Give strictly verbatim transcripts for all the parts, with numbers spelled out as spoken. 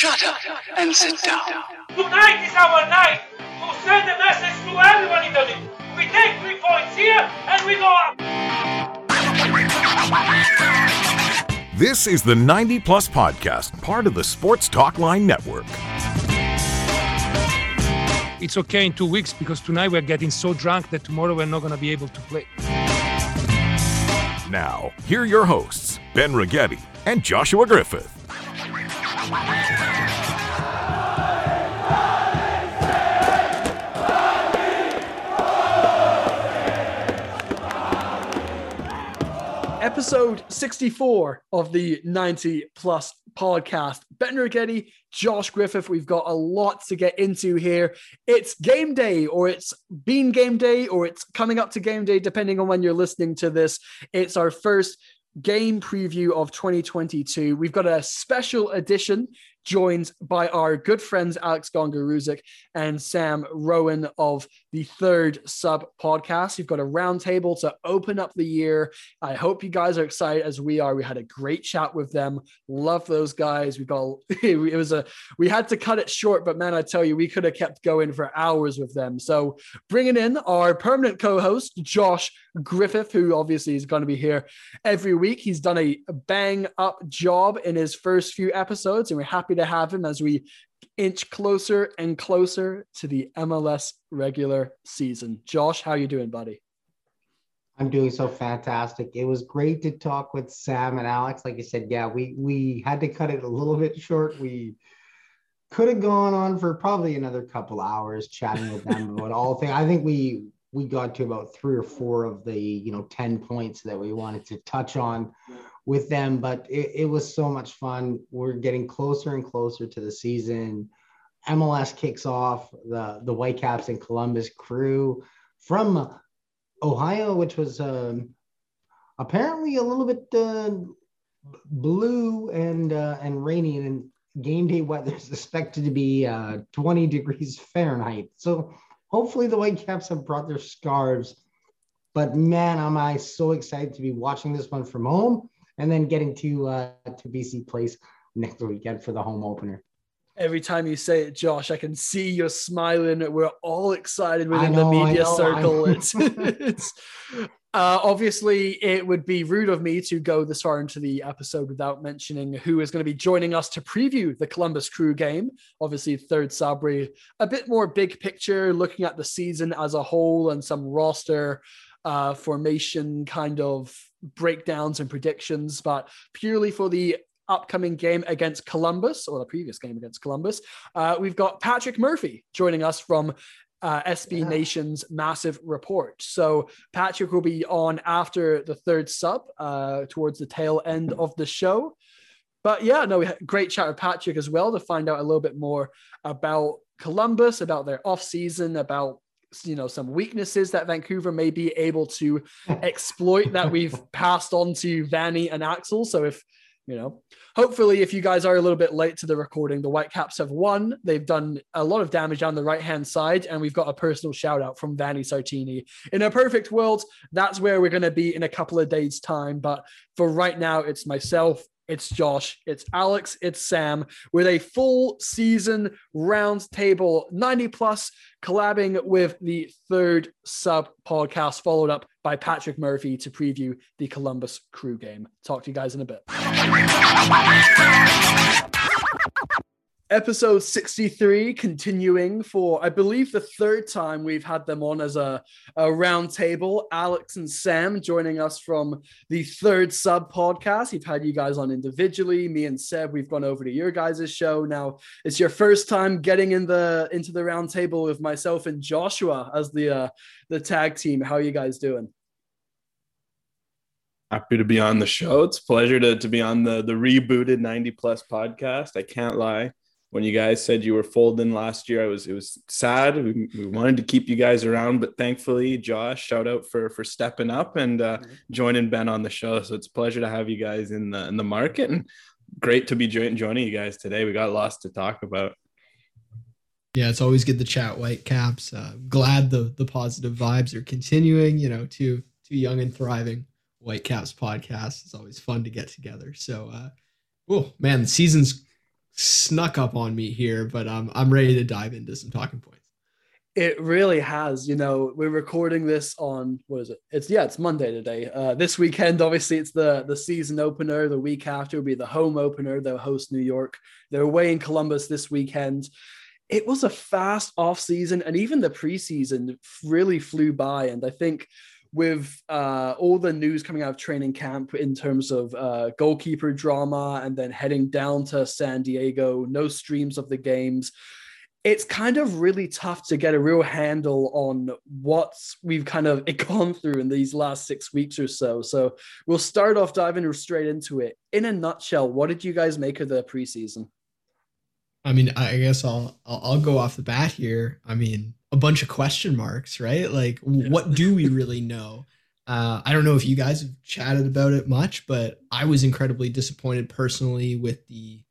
Shut up and sit down. Tonight is our night. We'll send a message to everyone in the league. We take three points here and we go up. This is the ninety Plus Podcast, part of the Sports Talk Line Network. It's okay in two weeks because tonight we're getting so drunk that tomorrow we're not going to be able to play. Now, here are your hosts, Ben Righetti and Joshua Griffith. Episode sixty-four of the ninety Plus Podcast. Ben Righetti, Josh Griffith, we've got a lot to get into here. It's game day, or it's been game day, or it's coming up to game day, depending on when you're listening to this. It's our first game preview of twenty twenty-two. We've got a special edition joined by our good friends Alex Gangaruzic and Sam Rowan of the Third Sub Podcast. You've got a roundtable to open up the year. I hope you guys are excited as we are. We had a great chat with them. Love those guys. We got it was a we had to cut it short, but man, I tell you, we could have kept going for hours with them. So bringing in our permanent co-host Josh Griffith, who obviously is going to be here every week. He's done a bang up job in his first few episodes, and we're happy to have him as we inch closer and closer to the M L S regular season. Josh, how you doing, buddy? I'm doing so fantastic. It was great to talk with Sam and Alex. Like you said, yeah, we we had to cut it a little bit short. We could have gone on for probably another couple hours chatting with them about all things. I think we we got to about three or four of the, you know, ten points that we wanted to touch on with them, but it, it was so much fun. We're getting closer and closer to the season. M L S kicks off, the, the Whitecaps and Columbus Crew from Ohio, which was um, apparently a little bit uh, blue and uh, and rainy, and game day weather is expected to be uh, twenty degrees Fahrenheit. So hopefully the Whitecaps have brought their scarves, but man, am I so excited to be watching this one from home and then getting to uh, to B C Place next weekend for the home opener. Every time you say it, Josh, I can see you're smiling. We're all excited within know, the media know, circle. It's, it's uh, obviously, it would be rude of me to go this far into the episode without mentioning who is going to be joining us to preview the Columbus Crew game. Obviously, Third Sabri, a bit more big picture, looking at the season as a whole and some roster uh, formation kind of breakdowns and predictions, but purely for the upcoming game against Columbus, or the previous game against Columbus, uh, we've got Patrick Murphy joining us from uh, S B yeah. Nation's Massive Report. So Patrick will be on after the Third Sub uh, towards the tail end of the show. But yeah, no, we had a great chat with Patrick as well to find out a little bit more about Columbus, about their offseason, about you know, some weaknesses that Vancouver may be able to exploit that we've passed on to Vanni and Axel. So if, you know, hopefully if you guys are a little bit late to the recording, the Whitecaps have won. They've done a lot of damage on the right-hand side, and we've got a personal shout-out from Vanni Sartini. In a perfect world, that's where we're going to be in a couple of days' time. But for right now, it's myself, it's Josh, it's Alex, it's Sam, with a full season round table, ninety plus, collabing with the Third Sub Podcast, followed up by Patrick Murphy to preview the Columbus Crew game. Talk to you guys in a bit. Episode sixty-three, continuing for, I believe, the third time we've had them on as a, a round table. Alex and Sam joining us from the Third Sub Podcast. We've had you guys on individually. Me and Seb, we've gone over to your guys' show. Now, it's your first time getting in the into the round table with myself and Joshua as the uh, the tag team. How are you guys doing? Happy to be on the show. It's a pleasure to, to be on the, the rebooted ninety Plus Podcast. I can't lie. When you guys said you were folding last year, I was it was sad. We, we wanted to keep you guys around, but thankfully, Josh, shout out for for stepping up and uh, joining Ben on the show. So it's a pleasure to have you guys in the in the market, and great to be join, joining you guys today. We got lots to talk about. Yeah, it's always good to chat Whitecaps. Uh, glad the the positive vibes are continuing. You know, two two young and thriving Whitecaps podcasts. It's always fun to get together. So, uh, oh man, the season's snuck up on me here, but um, I'm ready to dive into some talking points. It really has. You know, we're recording this on, what is it? It's yeah, it's Monday today. Uh, this weekend, obviously, it's the, the season opener. The week after will be the home opener. They'll host New York. They're away in Columbus this weekend. It was a fast off season, and even the preseason really flew by. And I think with uh, all the news coming out of training camp in terms of uh, goalkeeper drama and then heading down to San Diego, no streams of the games, it's kind of really tough to get a real handle on what we've kind of gone through in these last six weeks or so. So we'll start off diving straight into it. In a nutshell, what did you guys make of the preseason? I mean, I guess I'll, I'll, I'll go off the bat here. I mean, a bunch of question marks, right? Like, yeah. What do we really know? Uh, I don't know if you guys have chatted about it much, but I was incredibly disappointed personally with the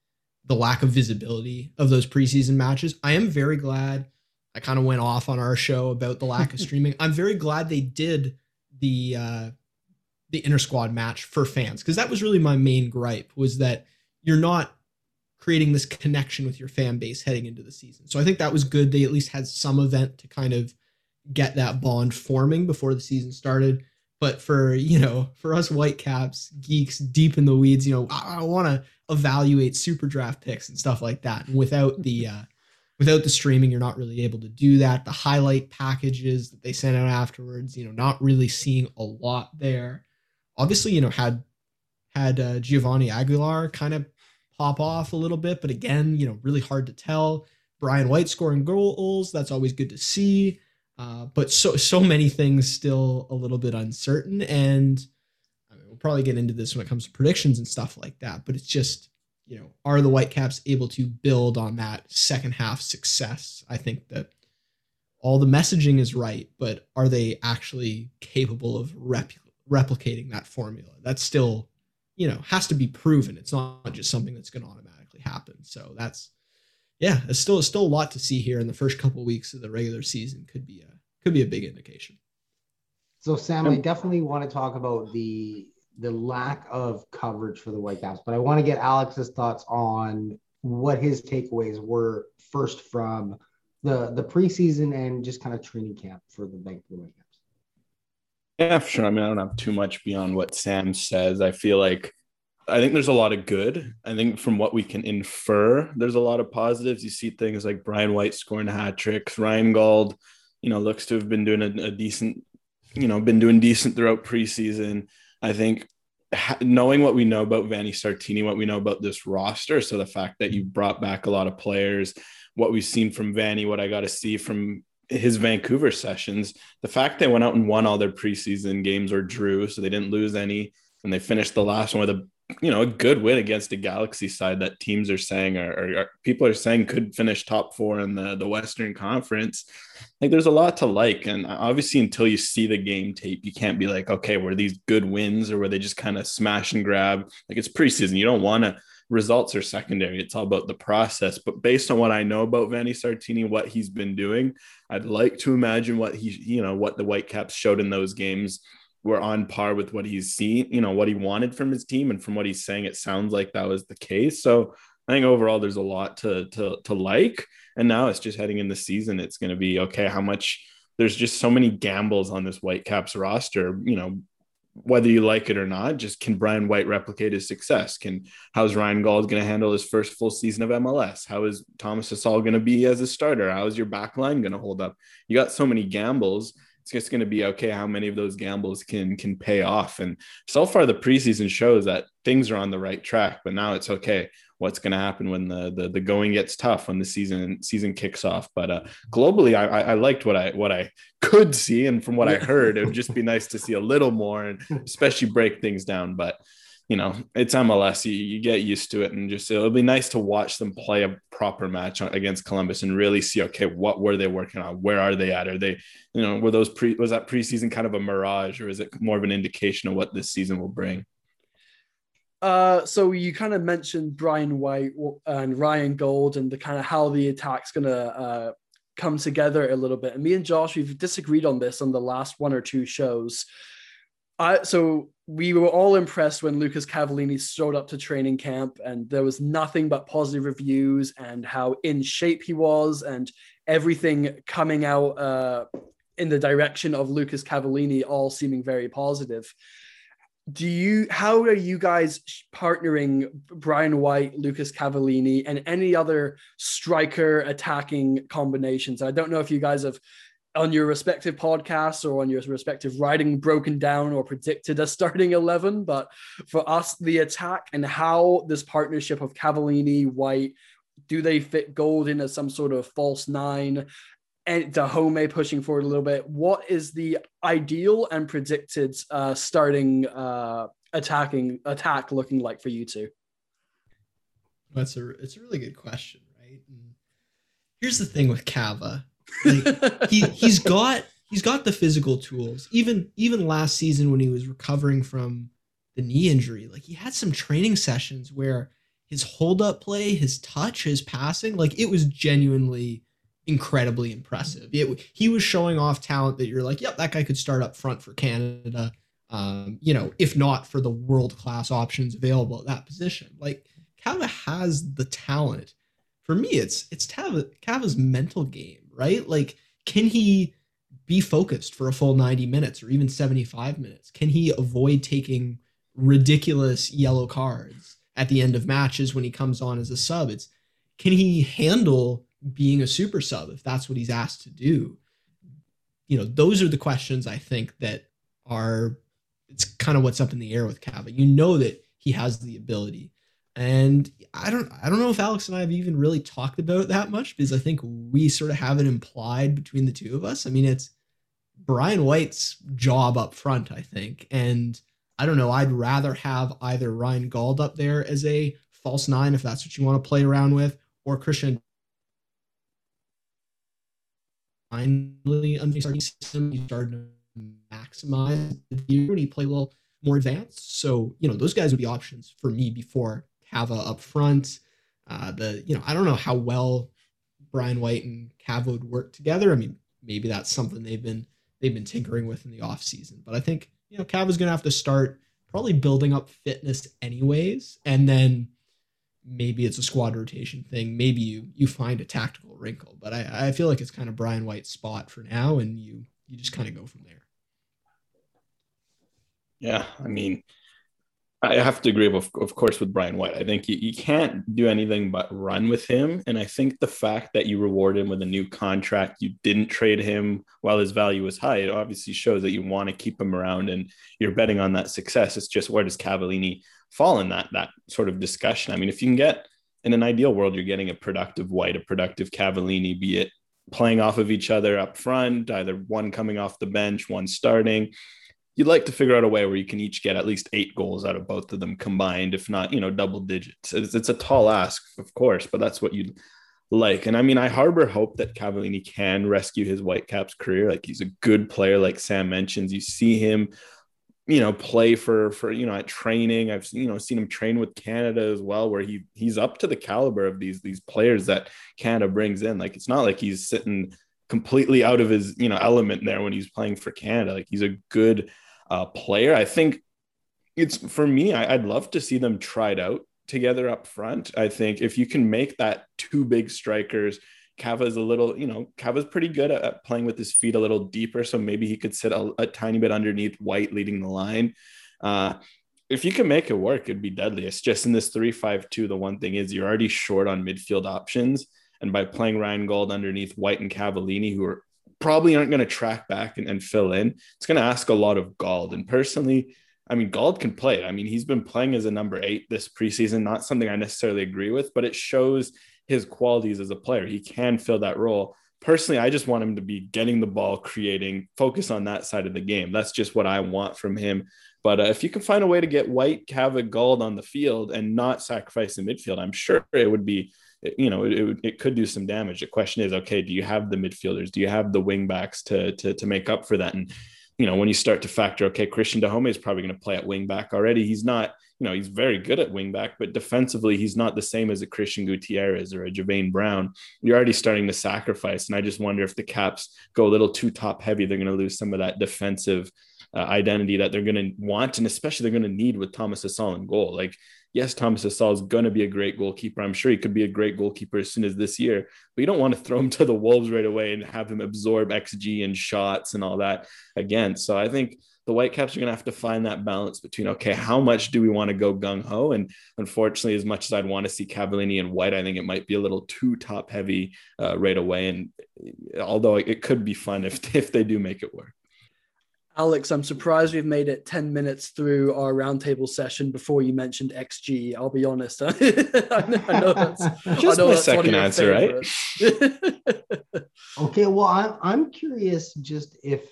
the lack of visibility of those preseason matches. I am very glad I kind of went off on our show about the lack of streaming. I'm very glad they did the, uh, the inter-squad match for fans, because that was really my main gripe, was that you're not creating this connection with your fan base heading into the season. So I think that was good. They at least had some event to kind of get that bond forming before the season started. But for, you know, for us Whitecaps geeks deep in the weeds, you know, I, I want to evaluate super draft picks and stuff like that. And without the, uh, without the streaming, you're not really able to do that. The highlight packages that they sent out afterwards, you know, not really seeing a lot there. Obviously, you know, had, had uh, Giovanni Aguilar kind of pop off a little bit, but again, you know, really hard to tell. Brian White scoring goals, that's always good to see. Uh, but so so many things still a little bit uncertain, and I mean, we'll probably get into this when it comes to predictions and stuff like that. But it's just, you know, are the Whitecaps able to build on that second half success? I think that all the messaging is right, but are they actually capable of rep- replicating that formula? That's still, you know, has to be proven. It's not just something that's going to automatically happen. So that's, yeah, it's still, it's still a lot to see here in the first couple of weeks of the regular season. Could be a, could be a big indication. So Sam, I definitely want to talk about the, the lack of coverage for the Whitecaps, but I want to get Alex's thoughts on what his takeaways were first from the, the preseason and just kind of training camp for the Vancouver Whitecaps. Yeah, for sure. I mean, I don't have too much beyond what Sam says. I feel like, I think there's a lot of good. I think from what we can infer, there's a lot of positives. You see things like Brian White scoring hat tricks. Ryan Gauld, you know, looks to have been doing a, a decent, you know, been doing decent throughout preseason. I think ha- knowing what we know about Vanni Sartini, what we know about this roster, so the fact that you brought back a lot of players, what we've seen from Vanni, what I got to see from his Vancouver sessions, the fact they went out and won all their preseason games or drew, so they didn't lose any, and they finished the last one with a, you know, a good win against a Galaxy side that teams are saying, or, or, or people are saying could finish top four in the, the Western Conference. Like, there's a lot to like. And obviously, until you see the game tape, you can't be like, okay, were these good wins or were they just kind of smash and grab? Like, it's preseason. You don't want to, results are secondary. It's all about the process. But based on what I know about Vanni Sartini, what he's been doing, I'd like to imagine what he, you know, what the Whitecaps showed in those games were on par with what he's seen, you know, what he wanted from his team. And from what he's saying, it sounds like that was the case. So I think overall there's a lot to, to, to like, and now it's just heading in the season. It's going to be, okay, how much, there's just so many gambles on this Whitecaps roster, you know, whether you like it or not. Just, can Brian White replicate his success? Can, how's Ryan Gauld going to handle his first full season of M L S? How is Thomas Hasal going to be as a starter? How is your back line going to hold up? You got so many gambles. It's just going to be, okay, how many of those gambles can can pay off? And so far the preseason shows that things are on the right track, but now it's, okay, what's going to happen when the, the the going gets tough, when the season season kicks off? But uh, globally, I, I liked what I what I could see, and from what I heard, it would just be nice to see a little more, and especially break things down. But you know, it's M L S. You, you get used to it, and just, it'll be nice to watch them play a proper match against Columbus and really see, okay, what were they working on? Where are they at? Are they, you know, were those pre, was that preseason kind of a mirage, or is it more of an indication of what this season will bring? Uh, so you kind of mentioned Brian White and Ryan Gauld and the kind of how the attack's going to uh, come together a little bit. And me and Josh, we've disagreed on this on the last one or two shows. I, so we were all impressed when Lucas Cavallini showed up to training camp, and there was nothing but positive reviews and how in shape he was and everything coming out uh, in the direction of Lucas Cavallini, all seeming very positive. Do you, how are you guys partnering Brian White, Lucas Cavallini, and any other striker attacking combinations? I don't know if you guys have on your respective podcasts or on your respective writing broken down or predicted a starting eleven, but for us, the attack and how this partnership of Cavallini, White, do they fit Gauld in as some sort of false nine? And Dájome pushing forward a little bit. What is the ideal and predicted uh, starting uh, attacking attack looking like for you two? That's a it's a really good question, right? And here's the thing with Cava, like, he he's got he's got the physical tools. Even even last season when he was recovering from the knee injury, like he had some training sessions where his hold up play, his touch, his passing, like it was genuinely incredibly impressive. It, he was showing off talent that you're like, yep, that guy could start up front for Canada, um, you know, if not for the world-class options available at that position. Like, Cava has the talent. For me, it's it's Cava's mental game, right? Like, can he be focused for a full ninety minutes or even seventy-five minutes? Can he avoid taking ridiculous yellow cards at the end of matches when he comes on as a sub? It's, can he handle being a super sub if that's what he's asked to do? You know, those are the questions I think that are, it's kind of what's up in the air with Cava. You know that he has the ability, and I don't I don't know if Alex and I have even really talked about it that much, because I think we sort of have it implied between the two of us. I mean, it's Brian White's job up front, I think, and I don't know, I'd rather have either Ryan Gauld up there as a false nine if that's what you want to play around with, or Cristián finally under starting system, you start to maximize the view and you play a little more advanced. So, you know, those guys would be options for me before Cava up front. Uh, the, you know, I don't know how well Brian White and Cava would work together. I mean, maybe that's something they've been, they've been tinkering with in the off season, but I think, you know, Cava's going to have to start probably building up fitness anyways. And then maybe it's a squad rotation thing. Maybe you you find a tactical wrinkle, but I, I feel like it's kind of Brian White's spot for now, and you you just kind of go from there. Yeah, I mean, I have to agree, of, of course, with Brian White. I think you, you can't do anything but run with him, and I think the fact that you reward him with a new contract, you didn't trade him while his value was high, it obviously shows that you want to keep him around, and you're betting on that success. It's just, where does Cavallini fall in that that sort of discussion? I mean, if you can get, in an ideal world, you're getting a productive White, a productive Cavallini, be it playing off of each other up front, either one coming off the bench, one starting. You'd like to figure out a way where you can each get at least eight goals out of both of them combined, if not, you know, double digits. It's, it's a tall ask, of course, but that's what you'd like. And I mean, I harbor hope that Cavallini can rescue his Whitecaps career. Like, he's a good player, like Sam mentions. You see him, you know, play for, for, you know, at training. I've, you know, seen him train with Canada as well, where he he's up to the caliber of these, these players that Canada brings in. Like, it's not like he's sitting completely out of his, you know, element there when he's playing for Canada. Like, he's a good uh, player. I think it's, for me, I, I'd love to see them tried out together up front. I think if you can make that two big strikers, Cava's a little, you know, Cava's pretty good at playing with his feet a little deeper, so maybe he could sit a, a tiny bit underneath White leading the line. Uh, if you can make it work, it'd be deadly. It's just in this three five two, the one thing is you're already short on midfield options, and by playing Ryan Gauld underneath White and Cavallini, who are probably aren't going to track back and, and fill in, it's going to ask a lot of Gauld. And personally, I mean, Gauld can play. I mean, he's been playing as a number eight this preseason, not something I necessarily agree with, but it shows his qualities as a player. He can fill that role. Personally, I just want him to be getting the ball, creating, focus on that side of the game. That's just what I want from him. But uh, if you can find a way to get White, Cava, Gauld on the field and not sacrifice the midfield, I'm sure it would be, you know, it, it could do some damage. The question is, okay, do you have the midfielders? Do you have the wing backs to, to, to make up for that? And, you know, when you start to factor, okay, Cristián Dájome is probably going to play at wing back already. He's not, you know, he's very good at wing back, but defensively, he's not the same as a Cristian Gutiérrez or a Javain Brown. You're already starting to sacrifice. And I just wonder if the Caps go a little too top heavy, they're going to lose some of that defensive uh, identity that they're going to want, and especially they're going to need with Thomas Hasal in goal. Like, yes, Thomas Hasal is going to be a great goalkeeper. I'm sure he could be a great goalkeeper as soon as this year, but you don't want to throw him to the wolves right away and have him absorb X G and shots and all that again. So I think the Whitecaps are going to have to find that balance between, okay, how much do we want to go gung-ho? And unfortunately, as much as I'd want to see Cavallini and White, I think it might be a little too top-heavy uh, right away. And although it could be fun if, if they do make it work. Alex, I'm surprised we've made it ten minutes through our roundtable session before you mentioned X G. I'll be honest. I know, I know that's just I know my that's second answer, favorite. Right? Okay, well, I'm, I'm curious just if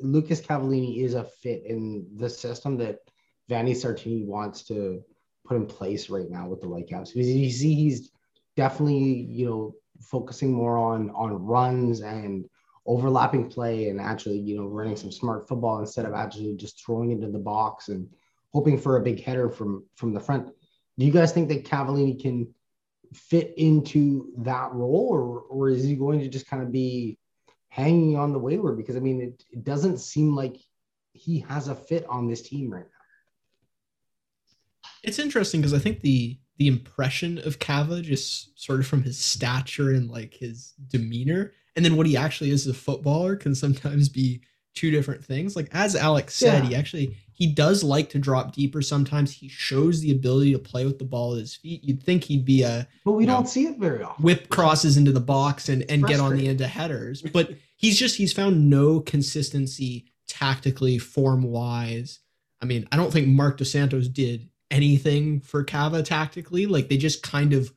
Lucas Cavallini is a fit in the system that Vanni Sartini wants to put in place right now with the Whitecaps. Because you see, he's definitely, you know, focusing more on, on runs and overlapping play and actually, you know, running some smart football instead of actually just throwing into the box and hoping for a big header from, from the front. Do you guys think that Cavallini can fit into that role, or, or is he going to just kind of be hanging on the wayward? Because I mean, it, it doesn't seem like he has a fit on this team right now. It's interesting because I think the the impression of Cava, just sort of from his stature and like his demeanor, and then what he actually is as a footballer, can sometimes be two different things. Like as Alex said, yeah. he actually he does like to drop deeper sometimes. He shows the ability to play with the ball at his feet. You'd think he'd be a but we don't know, see it very often. Whip crosses into the box and, and get on the end of headers, but. He's just, he's found no consistency tactically, form-wise. I mean, I don't think Marc Dos Santos did anything for Cava tactically. Like, they just kind of,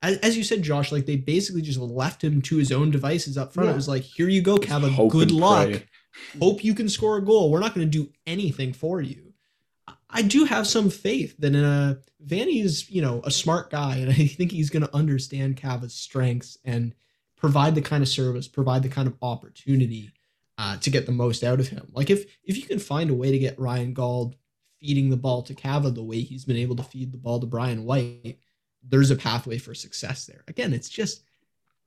as, as you said, Josh, like, they basically just left him to his own devices up front. Yeah. It was like, here you go, Cava, good luck. Pray. Hope you can score a goal. We're not going to do anything for you. I do have some faith that uh, Vanny's, you know, a smart guy, and I think he's going to understand Cava's strengths and provide the kind of service, provide the kind of opportunity uh, to get the most out of him. Like if if you can find a way to get Ryan Gauld feeding the ball to Cava the way he's been able to feed the ball to Brian White, there's a pathway for success there. Again, it's just,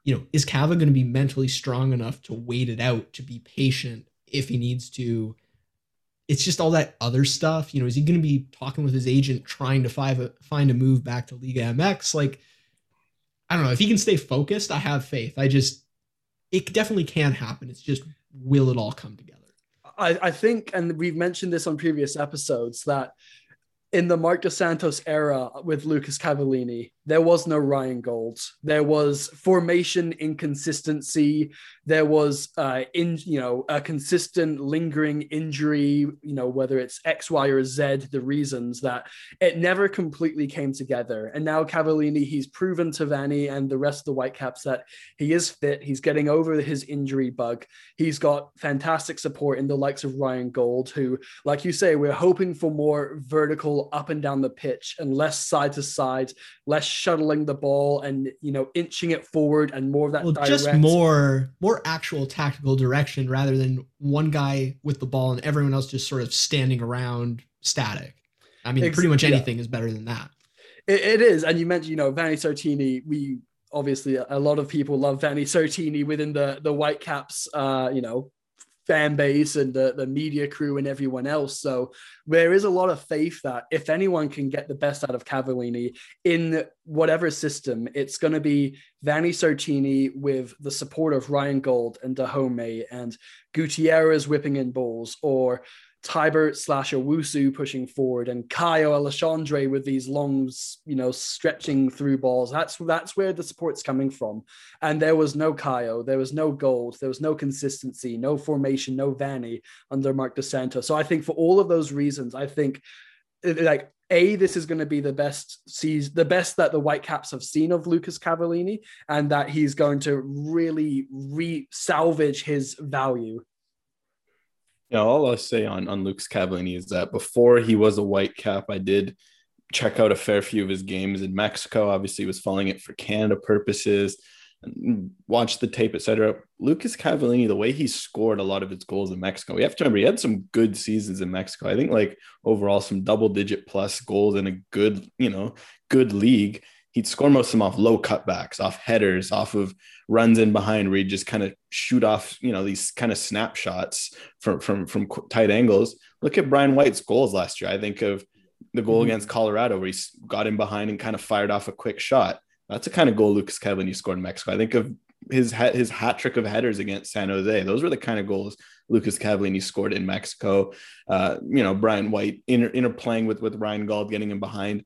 you know, is Cava going to be mentally strong enough to wait it out, to be patient if he needs to? It's just all that other stuff. You know, is he going to be talking with his agent, trying to find a, find a move back to Liga M X? Like, I don't know if he can stay focused. I have faith. I just, it definitely can happen. It's just, will it all come together? I, I think, and we've mentioned this on previous episodes, that in the Marc Dos Santos era with Lucas Cavallini, there was no Ryan Gauld. There was formation inconsistency. There was, uh, in you know, a consistent lingering injury. You know, whether it's X, Y, or Z, the reasons that it never completely came together. And now Cavallini, he's proven to Vanni and the rest of the Whitecaps that he is fit. He's getting over his injury bug. He's got fantastic support in the likes of Ryan Gauld, who, like you say, we're hoping for more vertical up and down the pitch and less side to side, less shuttling the ball and, you know, inching it forward and more of that. Well, direct. Just more, more actual tactical direction rather than one guy with the ball and everyone else just sort of standing around static. I mean, Ex- pretty much anything yeah. is better than that. It, it is. And you mentioned, you know, Vanni Sartini, we obviously, a lot of people love Vanni Sartini within the, the Whitecaps, uh, you know, fan base and the, the media crew and everyone else. So there is a lot of faith that if anyone can get the best out of Cavallini in whatever system, it's going to be Vanni Sartini with the support of Ryan Gauld and Dájome and Gutiérrez whipping in balls, or Déiber slash Awusu pushing forward and Caio Alexandre with these long, you know, stretching through balls. That's that's where the support's coming from. And there was no Caio, there was no Gauld, there was no consistency, no formation, no Vanni under Marc Dos Santos. So I think for all of those reasons, I think like A, this is going to be the best season, the best that the Whitecaps have seen of Lucas Cavallini, and that he's going to really re-salvage his value. You know, all I'll say on, on Lucas Cavallini is that before he was a Whitecap, I did check out a fair few of his games in Mexico. Obviously, was following it for Canada purposes, and watched the tape, et cetera. Lucas Cavallini, the way he scored a lot of his goals in Mexico, we have to remember he had some good seasons in Mexico. I think, like, overall, some double-digit plus goals in a good, you know, good league. he'd score most of them off low cutbacks, off headers, off of runs in behind where he'd just kind of shoot off, you know, these kind of snapshots from, from, from tight angles. Look at Brian White's goals last year. I think of the goal mm-hmm. against Colorado where he got in behind and kind of fired off a quick shot. That's the kind of goal Lucas Cavallini scored in Mexico. I think of his, his hat trick of headers against San Jose. Those were the kind of goals Lucas Cavallini scored in Mexico. Uh, you know, Brian White inter, interplaying with, with Ryan Gauld, getting him behind.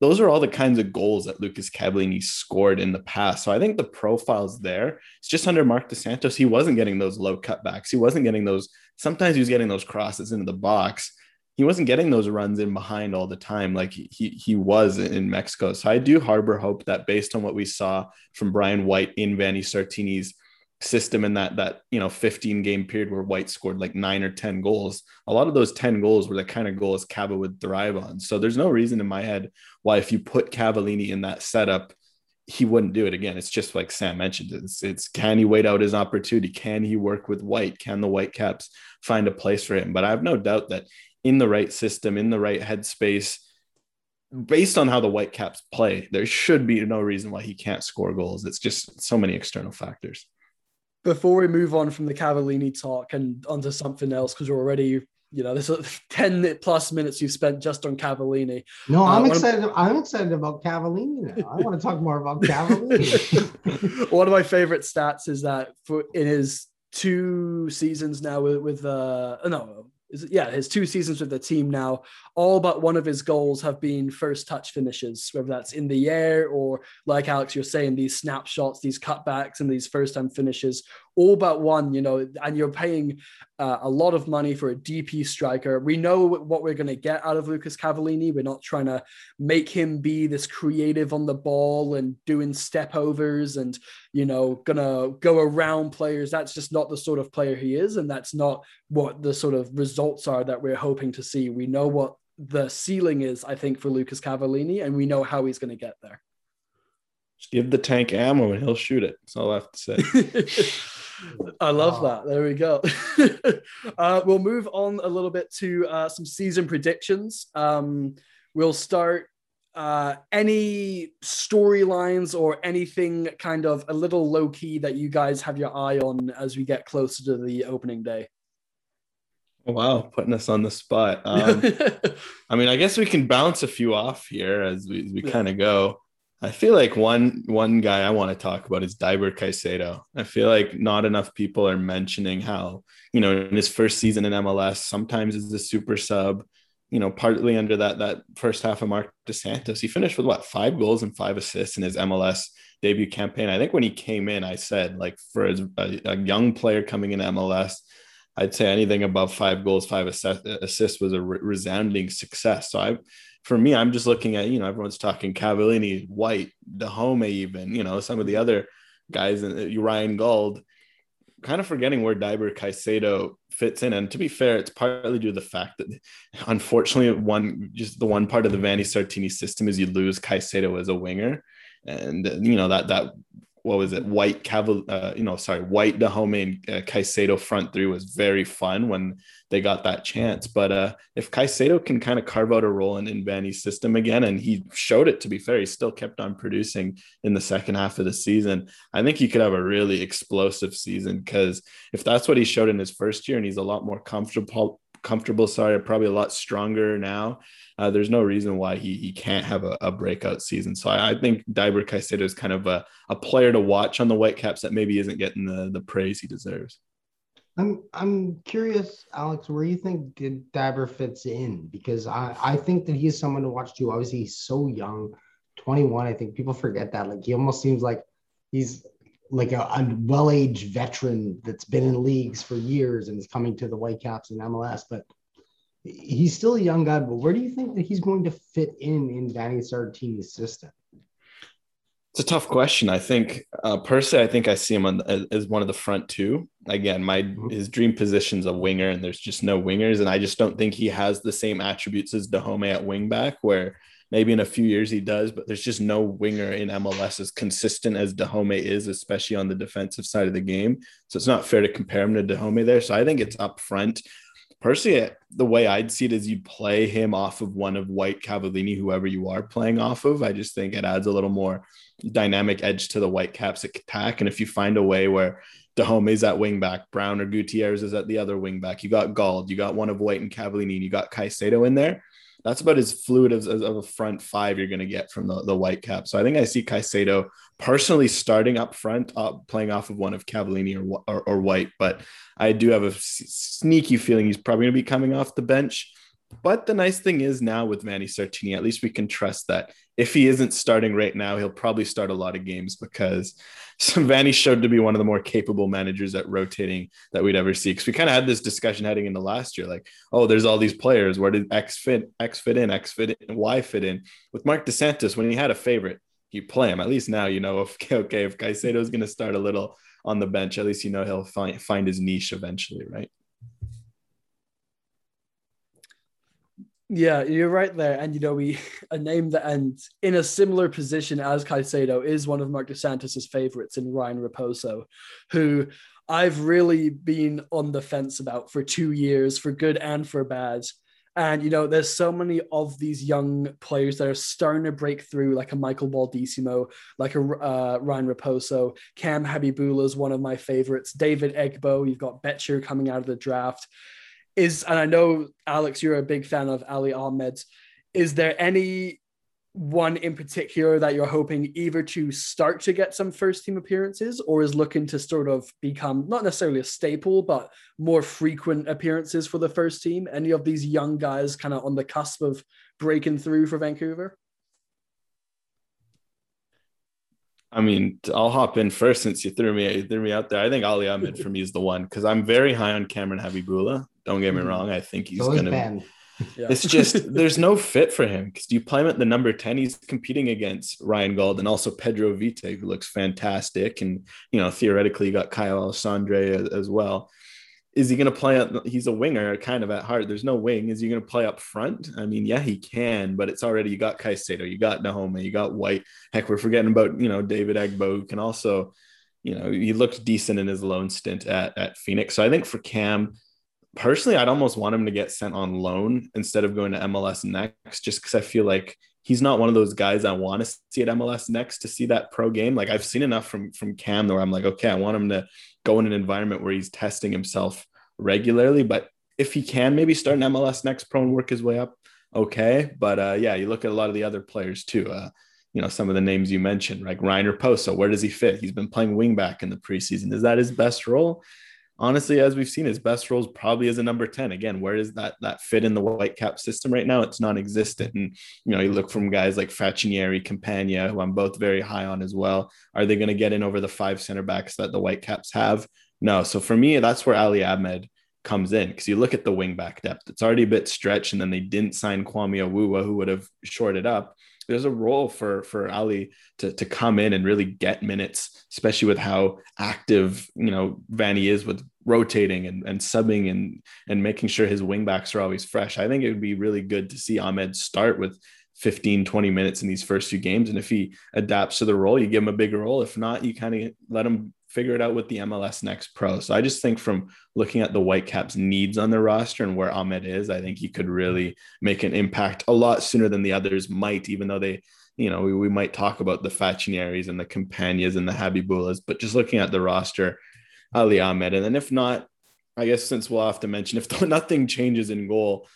Those are all the kinds of goals that Lucas Cavallini scored in the past. So I think the profile's there. It's just under Marc Dos Santos, he wasn't getting those low cutbacks. He wasn't getting those. Sometimes he was getting those crosses into the box. He wasn't getting those runs in behind all the time like he he was in Mexico. So I do harbor hope that based on what we saw from Brian White in Vanni Sartini's system in that, that you know, fifteen-game period where White scored like nine or ten goals, a lot of those ten goals were the kind of goals Cava would thrive on. So there's no reason in my head why if you put Cavallini in that setup, he wouldn't do it again. It's just like Sam mentioned, it's, it's can he wait out his opportunity? Can he work with White? Can the Whitecaps find a place for him? But I have no doubt that in the right system, in the right headspace, based on how the Whitecaps play, there should be no reason why he can't score goals. It's just so many external factors. Before we move on from the Cavallini talk and onto something else, because we're already, you know, this is ten plus minutes you've spent just on Cavallini. No, I'm uh, excited. Of, I'm excited about Cavallini now. I want to talk more about Cavallini. One of my favorite stats is that for in his two seasons now with, with uh, no, is it, yeah, his two seasons with the team now, all but one of his goals have been first touch finishes, whether that's in the air or, like Alex, you're saying, these snapshots, these cutbacks and these first time finishes, all but one, you know, and you're paying uh, a lot of money for a D P striker. We know what we're going to get out of Lucas Cavallini. We're not trying to make him be this creative on the ball and doing step overs and, you know, going to go around players. That's just not the sort of player he is. And that's not what the sort of result results are that we're hoping to see. We know what the ceiling is, I think, for Lucas Cavallini, and we know how he's going to get there. Just give the tank ammo and he'll shoot it. That's all I have to say. I love wow. that. There we go. uh, we'll move on a little bit to uh, some season predictions. Um, we'll start uh, any storylines or anything kind of a little low-key that you guys have your eye on as we get closer to the opening day. Wow, putting us on the spot. Um, I mean, I guess we can bounce a few off here as we, as we yeah. kind of go. I feel like one one guy I want to talk about is Déiber Caicedo. I feel like not enough people are mentioning how, you know, in his first season in M L S, sometimes as a super sub, you know, partly under that that first half of Marc Dos Santos, he finished with what, five goals and five assists in his M L S debut campaign. I think when he came in, I said, like, for a, a young player coming in M L S, I'd say anything above five goals, five assists was a re- resounding success. So I, for me, I'm just looking at, you know, everyone's talking Cavallini, White, Dájome, even, you know, some of the other guys, and Ryan Gauld, kind of forgetting where Déiber Caicedo fits in. And to be fair, it's partly due to the fact that, unfortunately, one just the one part of the Vanni Sartini system is you lose Caicedo as a winger. And, you know, that that what was it? White Caval, uh, you know, sorry, White Dájome and uh, Caicedo front three was very fun when they got that chance. But uh, if Caicedo can kind of carve out a role in, in Vanni's system again, and he showed it, to be fair, he still kept on producing in the second half of the season. I think he could have a really explosive season, because if that's what he showed in his first year and he's a lot more comfortable, comfortable, sorry, probably a lot stronger now, uh, there's no reason why he he can't have a, a breakout season. So I, I think Déiber Caicedo is kind of a, a player to watch on the Whitecaps that maybe isn't getting the, the praise he deserves. I'm I'm curious, Alex, where you think Déiber fits in, because I, I think that he's someone to watch too. Obviously, he's so young, twenty-one. I think people forget that. Like, he almost seems like he's like a, a well-aged veteran that's been in leagues for years and is coming to the Whitecaps and M L S, but he's still a young guy. But where do you think that he's going to fit in in Vanni Sartini's system? It's a tough question. I think uh, personally, I think I see him on the, as one of the front two. Again, my mm-hmm. his dream position's a winger, and there's just no wingers, and I just don't think he has the same attributes as Dájome at wing back, where maybe in a few years he does, but there's just no winger in M L S as consistent as Dájome is, especially on the defensive side of the game. So it's not fair to compare him to Dájome there. So I think it's up front. personally, the way I'd see it is you play him off of one of White, Cavallini, whoever you are playing off of. I just think it adds a little more dynamic edge to the Whitecaps attack. And if you find a way where Dájome is at wing back, Brown or Gutierrez is at the other wing back, you got Gauld, you got one of White and Cavallini, and you got Caicedo in there, that's about as fluid as, as of a front five you're going to get from the, the Whitecaps. So I think I see Caicedo personally starting up front, uh, playing off of one of Cavallini or, or, or White. But I do have a sneaky feeling he's probably going to be coming off the bench. But the nice thing is now with Vanni Sartini, at least we can trust that if he isn't starting right now, he'll probably start a lot of games, because Vanni showed to be one of the more capable managers at rotating that we'd ever see. Because we kind of had this discussion heading into last year, like, oh, there's all these players. Where did X fit? X fit in, X fit in, Y fit in. With Marc Dos Santos, when he had a favorite, you play him. At least now, you know, if, okay, if Caicedo's going to start a little on the bench, at least you know he'll find, find his niche eventually, right? Yeah, you're right there. And, you know, we a name that ends in a similar position as Caicedo is one of Marc Dos Santos' favorites in Ryan Raposo, who I've really been on the fence about for two years, for good and for bad. And, you know, there's so many of these young players that are starting to break through, like a Michael Baldisimo, like a uh, Ryan Raposo. Cam Habibula is one of my favorites. David Egbo, you've got Betcher coming out of the draft. Is, and I know, Alex, you're a big fan of Ali Ahmed. Is there any one in particular that you're hoping either to start to get some first-team appearances, or is looking to sort of become, not necessarily a staple, but more frequent appearances for the first team? Any of these young guys kind of on the cusp of breaking through for Vancouver? I mean, I'll hop in first since you threw me, you threw me out there. I think Ali Ahmed for me is the one, because I'm very high on Cameron Habibula. Don't get me wrong. I think he's so going to yeah. It's just, there's no fit for him, because you play him at the number ten. He's competing against Ryan Gauld and also Pedro Vite, who looks fantastic. And, you know, theoretically you got Caio Alexandre as, as well. Is he going to play up? He's a winger kind of at heart. There's no wing. Is he going to play up front? I mean, yeah, he can, but it's already, you got Caicedo, you got Dájome, you got White. Heck, we're forgetting about, you know, David Egbo, who can also, you know, he looked decent in his loan stint at, at Phoenix. So I think for Cam, personally, I'd almost want him to get sent on loan instead of going to M L S next, just because I feel like he's not one of those guys I want to see at M L S next to see that pro game. Like, I've seen enough from, from Cam where I'm like, okay, I want him to go in an environment where he's testing himself regularly. But if he can maybe start an M L S next pro and work his way up, okay. But uh, yeah, you look at a lot of the other players too. Uh, you know, some of the names you mentioned, like Ryan Raposo, where does he fit? He's been playing wing back in the preseason. Is that his best role? Honestly, as we've seen, his best role is probably as a number ten. Again, where does that that fit in the Whitecap system right now? It's non-existent. And, you know, you look from guys like Facchinieri, Campagna, who I'm both very high on as well. Are they going to get in over the five center backs that the Whitecaps have? No. So for me, that's where Ali Ahmed comes in, because you look at the wing back depth. It's already a bit stretched, and then they didn't sign Kwame Awuwa, who would have shorted up. There's a role for, for Ali to, to come in and really get minutes, especially with how active, you know, Vanni is with rotating and, and subbing and, and making sure his wingbacks are always fresh. I think it would be really good to see Ahmed start with fifteen, twenty minutes in these first few games. And if he adapts to the role, you give him a bigger role. If not, you kind of let him figure it out with the M L S next pro. So I just think from looking at the Whitecaps needs on their roster and where Ahmed is, I think he could really make an impact a lot sooner than the others might, even though they, you know, we, we might talk about the Facchinieris and the Campagnas and the Habibulas, but just looking at the roster, Ali Ahmed. And then if not, I guess since we'll have to mention, if nothing changes in goal,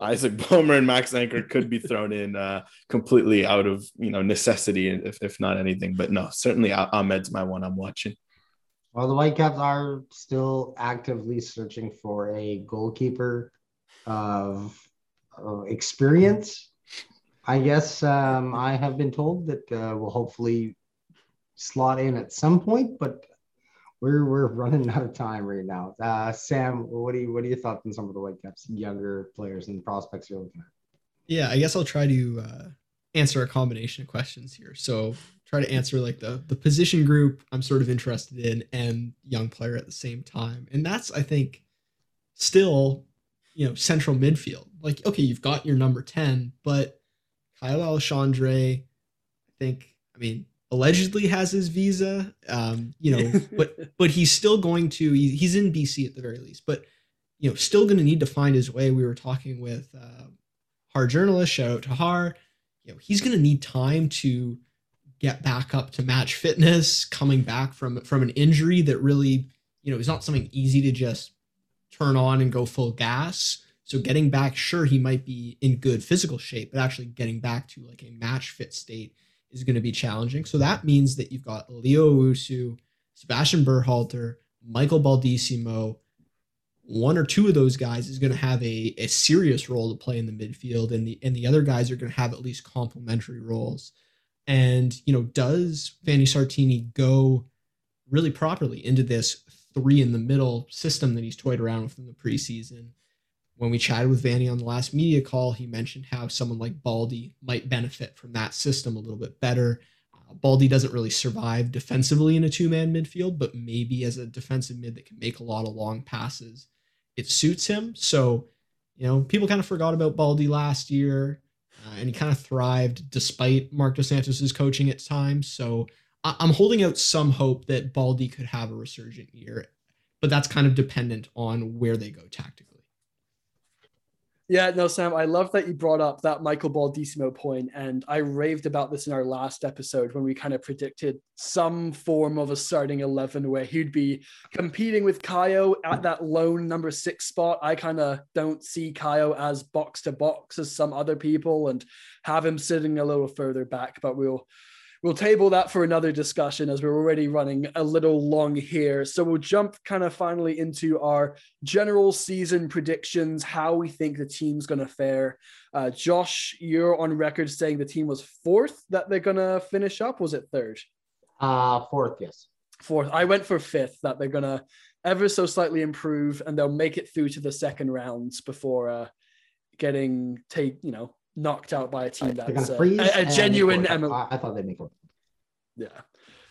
Isaac Boehmer and Max Anker could be thrown in uh, completely out of, you know, necessity, if, if not anything. But no, certainly Ahmed's my one I'm watching. Well, the Whitecaps are still actively searching for a goalkeeper of, of experience. I guess um, I have been told that uh, we'll hopefully slot in at some point, but we're we're running out of time right now. Uh, Sam, what do you what are your thoughts on some of the Whitecaps younger players and prospects you're looking at? Yeah, I guess I'll try to uh, answer a combination of questions here. So, try to answer like the, the position group I'm sort of interested in and young player at the same time. And that's, I think, still, you know, central midfield. Like, okay, you've got your number ten, but Caio Alexandre, I think, I mean, allegedly has his visa, um, you know, but but he's still going to, he, he's in B C at the very least, but you know, still going to need to find his way. We were talking with uh, Har Journalist, shout out to Har. You know, he's going to need time to get back up to match fitness, coming back from from an injury that really, you know, is not something easy to just turn on and go full gas. So getting back, sure, he might be in good physical shape, but actually getting back to like a match fit state is going to be challenging. So that means that you've got Leo Owusu, Sebastian Berhalter, Michael Baldisimo. One or two of those guys is going to have a, a serious role to play in the midfield, and the and the other guys are going to have at least complementary roles. And, you know, does Vanni Sartini go really properly into this three in the middle system that he's toyed around with in the preseason? When we chatted with Vanni on the last media call, he mentioned how someone like Baldy might benefit from that system a little bit better. Uh, Baldy doesn't really survive defensively in a two-man midfield, but maybe as a defensive mid that can make a lot of long passes, it suits him. So, you know, people kind of forgot about Baldy last year, uh, and he kind of thrived despite Marc Dos Santos' coaching at times. So I- I'm holding out some hope that Baldy could have a resurgent year, but that's kind of dependent on where they go tactically. Yeah, no, Sam, I love that you brought up that Michael Baldisimo point, and I raved about this in our last episode when we kind of predicted some form of a starting eleven where he'd be competing with Caio at that lone number six spot. I kind of don't see Caio as box to box as some other people and have him sitting a little further back, but we'll We'll table that for another discussion as we're already running a little long here. So we'll jump kind of finally into our general season predictions, how we think the team's going to fare. Uh, Josh, you're on record saying the team was fourth that they're going to finish up. Was it third? Uh, fourth, yes. Fourth. I went for fifth, that they're going to ever so slightly improve and they'll make it through to the second rounds before uh, getting, take, you know, knocked out by a team that's uh, a, a genuine M L S. I thought they'd make it. Yeah.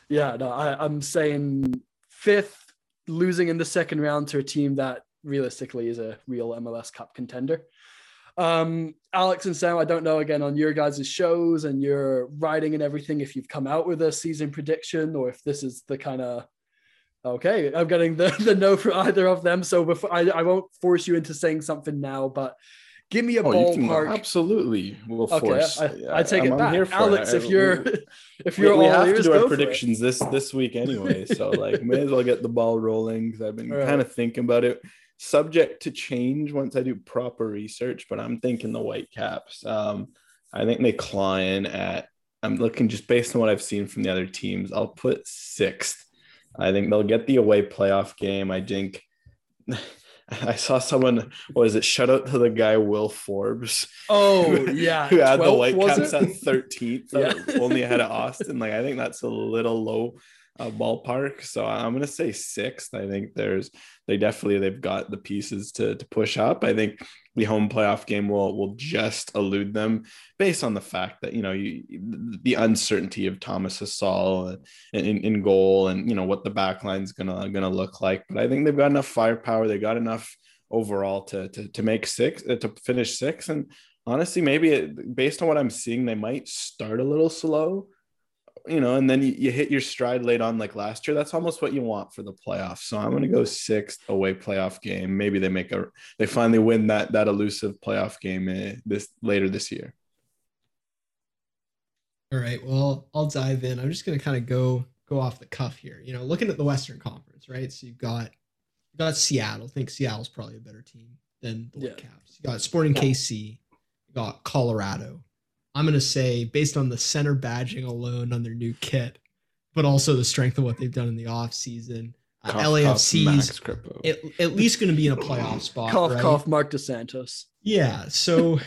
Yeah, no, I, I'm saying fifth, losing in the second round to a team that realistically is a real M L S Cup contender. Um, Alex and Sam, I don't know, again, on your guys' shows and your writing and everything, if you've come out with a season prediction or if this is the kind of, okay, I'm getting the, the no for either of them. So before I, I won't force you into saying something now, but give me a oh, ballpark. Absolutely, we'll force. Okay, I, I take I'm, it back, here Alex. It. If you're, we, if you're, we, we all have ears, to do our predictions it. this this week anyway. So like, may as well get the ball rolling because I've been right. kind of thinking about it. Subject to change once I do proper research, but I'm thinking the Whitecaps. Um, I think they claw in at. I'm looking just based on what I've seen from the other teams. I'll put sixth. I think they'll get the away playoff game. I think. I saw someone, what is it? Shout out to the guy, Will Forbes. Oh, yeah. Who had twelfth, the Whitecaps at thirteenth, yeah. Only ahead of Austin. Like, I think that's a little low uh, ballpark. So I'm going to say sixth. I think there's, they definitely, they've got the pieces to to push up. I think the home playoff game will will just elude them based on the fact that, you know, you, the uncertainty of Thomas Hasal in, in, in goal and, you know, what the back line's gonna gonna look like. But I think they've got enough firepower. They got enough overall to to, to make six, uh, to finish six. And honestly, maybe it, based on what I'm seeing, they might start a little slow, you know, and then you, you hit your stride late on like last year. That's almost what you want for the playoffs. So I'm going to go sixth away playoff game. Maybe they make a, they finally win that, that elusive playoff game this later this year. All right. Well, I'll dive in. I'm just going to kind of go, go off the cuff here, you know, looking at the Western Conference, right? So you've got, you've got Seattle. I think Seattle's probably a better team than the yeah. Whitecaps. You got Sporting yeah. K C, you got Colorado. I'm going to say, based on the center badging alone on their new kit, but also the strength of what they've done in the offseason, uh, L A F C's at, at least going to be in a playoff spot. Cough, right? cough, Marc Dos Santos. Yeah, so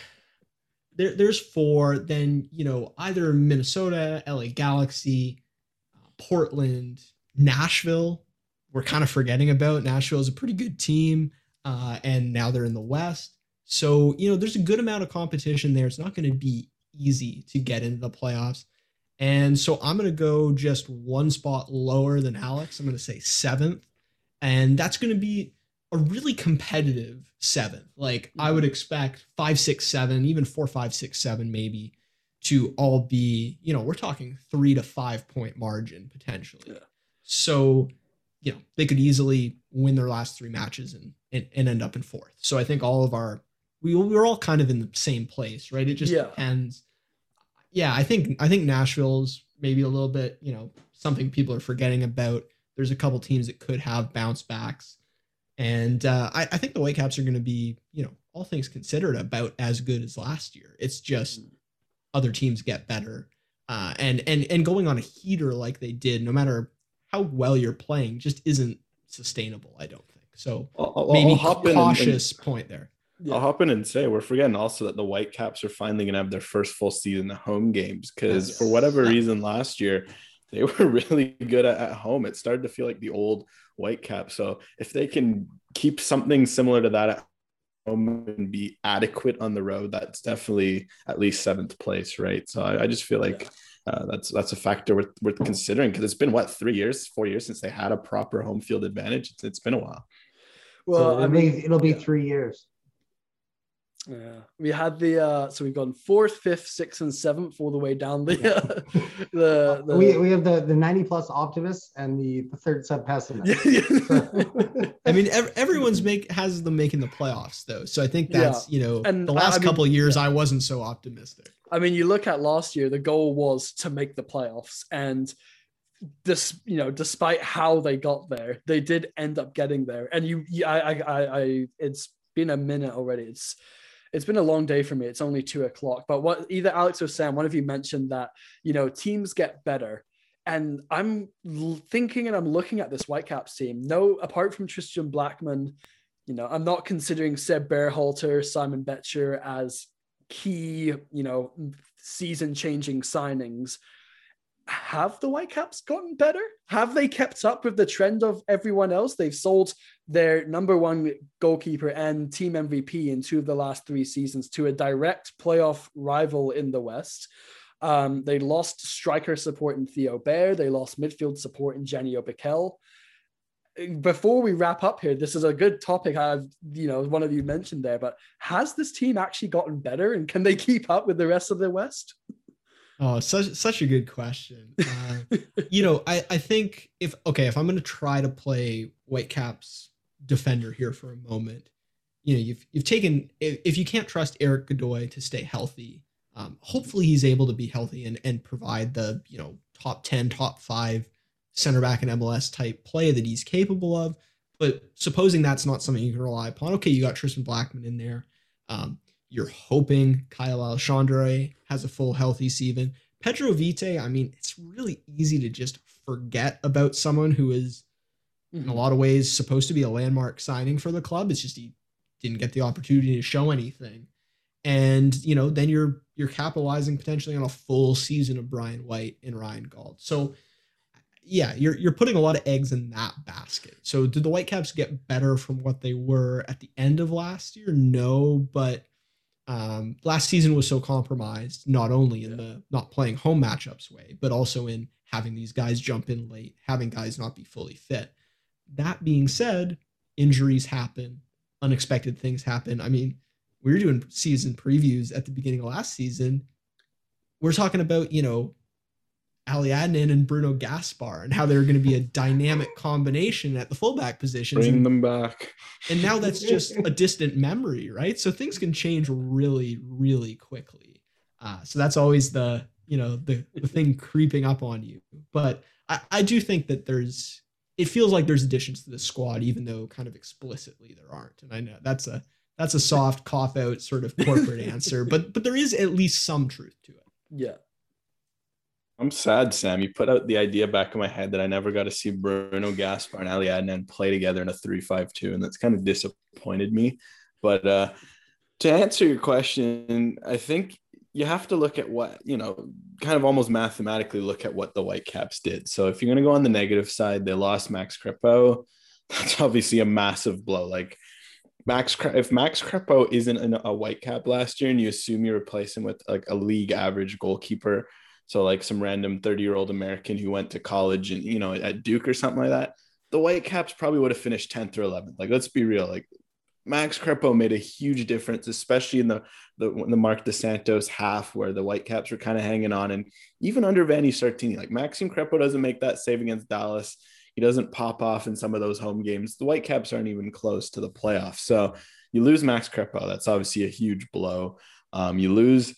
there, there's four. Then, you know, either Minnesota, L A Galaxy, uh, Portland, Nashville, we're kind of forgetting about. Nashville is a pretty good team, uh, and now they're in the West. So, you know, there's a good amount of competition there. It's not going to be easy to get into the playoffs. And so I'm going to go just one spot lower than Alex. I'm going to say seventh. And that's going to be a really competitive seventh. Like I would expect five, six, seven, even four, five, six, seven, maybe to all be, you know, we're talking three to five point margin potentially. Yeah. So you know, they could easily win their last three matches and and, and end up in fourth. So I think all of our, we, we're all kind of in the same place, right? It just yeah. depends. Yeah, I think I think Nashville's maybe a little bit, you know, something people are forgetting about. There's a couple teams that could have bounce backs. And uh, I, I think the Whitecaps are going to be, you know, all things considered, about as good as last year. It's just other teams get better. Uh, and, and, and going on a heater like they did, no matter how well you're playing, just isn't sustainable, I don't think. So I'll, I'll, maybe I'll hop cautious in and, point there. Yeah. I'll hop in and say, we're forgetting also that the Whitecaps are finally going to have their first full season of home games. Because yes. for whatever reason last year, they were really good at, at home. It started to feel like the old Whitecaps. So if they can keep something similar to that at home and be adequate on the road, that's definitely at least seventh place, right? So I, I just feel like uh, that's that's a factor worth, worth considering, because it's been, what, three years, four years since they had a proper home field advantage. It's, it's been a while. Well, so I mean, it'll be yeah. three years. Yeah, we had the uh, so we've gone fourth, fifth, sixth, and seventh all the way down the yeah. uh, the, the we we have the the ninety plus optimists and the, the third sub pessimist. Yeah, yeah. I mean, ev- everyone's make has them making the playoffs though, so I think that's yeah. you know, and the last I mean, couple of years yeah. I wasn't so optimistic. I mean, you look at last year, the goal was to make the playoffs, and this you know, despite how they got there, they did end up getting there. And you, you I, I, I, it's been a minute already. It's It's been a long day for me. It's only two o'clock. But what either Alex or Sam, one of you mentioned that, you know, teams get better. And I'm thinking and I'm looking at this Whitecaps team. No, apart from Tristan Blackmon, you know, I'm not considering Seb Bearhalter, Simon Betcher as key, you know, season-changing signings. Have the Whitecaps gotten better? Have they kept up with the trend of everyone else? They've sold their number one goalkeeper and team M V P in two of the last three seasons to a direct playoff rival in the West. Um, they lost striker support in Theo Bear. They lost midfield support in Janio Bikel. Before we wrap up here, this is a good topic. I've, you know, one of you mentioned there, but has this team actually gotten better, and can they keep up with the rest of the West? Oh, such such a good question. Uh, you know, I, I think if, okay, if I'm going to try to play Whitecaps defender here for a moment, you know, you've you've taken, if, if you can't trust Eric Godoy to stay healthy, um, hopefully he's able to be healthy and, and provide the, you know, top ten, top five center back in M L S type play that he's capable of. But supposing that's not something you can rely upon, okay, you got Tristan Blackmon in there. Um, You're hoping Caio Alexandre has a full healthy season. Pedro Vite, I mean, it's really easy to just forget about someone who is, mm-hmm. in a lot of ways, supposed to be a landmark signing for the club. It's just he didn't get the opportunity to show anything. And, you know, then you're you're capitalizing potentially on a full season of Brian White and Ryan Gauld. So, yeah, you're you're putting a lot of eggs in that basket. So did the Whitecaps get better from what they were at the end of last year? No, but Um, last season was so compromised, not only in yeah. the not playing home matchups way, but also in having these guys jump in late, having guys not be fully fit. That being said, injuries happen, unexpected things happen. I mean, we were doing season previews at the beginning of last season. We're talking about, you know, Ali Adnan and Bruno Gaspar and how they're going to be a dynamic combination at the fullback position. Bring and, them back. And now that's just a distant memory, right? So things can change really, really quickly. Uh, so that's always the, you know, the, the thing creeping up on you. But I, I do think that there's, it feels like there's additions to the squad, even though kind of explicitly there aren't. And I know that's a, that's a soft cough out sort of corporate answer, but, but there is at least some truth to it. Yeah. I'm sad, Sam. You put out the idea back in my head that I never got to see Bruno Gaspar and Ali Adnan play together in a three five two, and that's kind of disappointed me. But uh, to answer your question, I think you have to look at what, you know, kind of almost mathematically look at what the Whitecaps did. So if you're going to go on the negative side, they lost Max Crépeau. That's obviously a massive blow. Like, Max, if Max Crépeau isn't an, a Whitecap last year, and you assume you replace him with like a league average goalkeeper, so like some random thirty-year-old American who went to college and, you know, at Duke or something like that, the Whitecaps probably would have finished tenth or eleventh. Like, let's be real. Like, Max Crépeau made a huge difference, especially in the the, the Marc Dos Santos half, where the Whitecaps were kind of hanging on, and even under Vanni Sartini. Like, Maxime Crépeau doesn't make that save against Dallas. he doesn't pop off in some of those home games, the Whitecaps aren't even close to the playoffs. So you lose Max Crépeau. That's obviously a huge blow. Um, you lose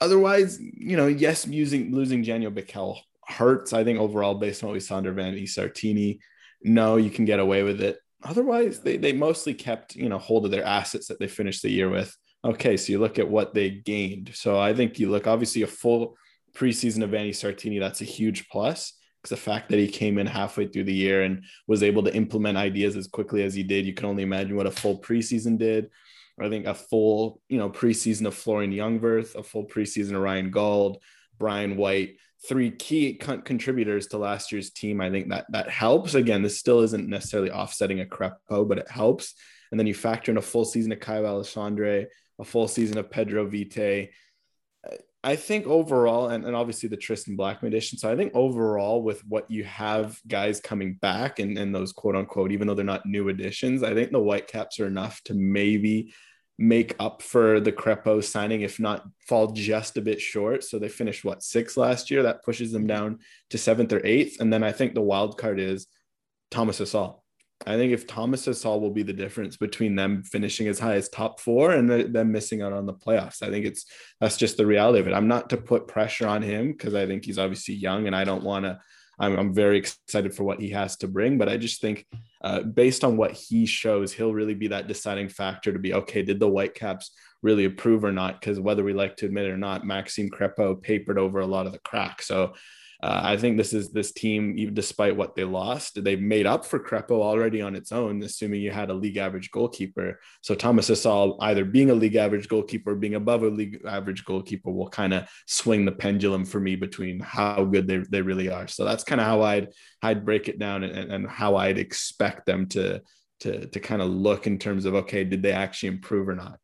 otherwise, you know, yes, using, losing Janjo Bikel hurts, I think, overall, based on what we saw under Vanni Sartini. No, you can get away with it. Otherwise, they they mostly kept, you know, hold of their assets that they finished the year with. Okay, so you look at what they gained. So I think you look, obviously, a full preseason of Vanni Sartini, that's a huge plus, because the fact that he came in halfway through the year and was able to implement ideas as quickly as he did, you can only imagine what a full preseason did. I think a full, you know, preseason of Florian Ljungberth, a full preseason of Ryan Gauld, Brian White, three key con- contributors to last year's team. I think that that helps. Again, this still isn't necessarily offsetting a Crépeau, but it helps. And then you factor in a full season of Caio Alexandre, a full season of Pedro Vite. I think overall, and, and obviously the Tristan Blackmon edition. So I think overall with what you have guys coming back and, and those quote unquote, even though they're not new additions, I think the Whitecaps are enough to maybe make up for the Crépeau signing, if not fall just a bit short. So they finished what, sixth last year? That pushes them down to seventh or eighth. And then I think the wild card is Thomas Hasal. I think if Thomas Hasal will be the difference between them finishing as high as top four and the, them missing out on the playoffs. I think it's, that's just the reality of it. I'm not to put pressure on him, because I think he's obviously young and I don't want to, I'm, I'm very excited for what he has to bring, but I just think uh, based on what he shows, he'll really be that deciding factor to be, okay, did the Whitecaps really approve or not? Because whether we like to admit it or not, Maxime Crépeau papered over a lot of the cracks. So Uh, I think this is this team, even despite what they lost, they've made up for Crépeau already on its own, assuming you had a league average goalkeeper. So Thomas Hasal, either being a league average goalkeeper or being above a league average goalkeeper, will kind of swing the pendulum for me between how good they, they really are. So that's kind of how I'd I'd break it down and, and how I'd expect them to to to kind of look in terms of, okay, did they actually improve or not?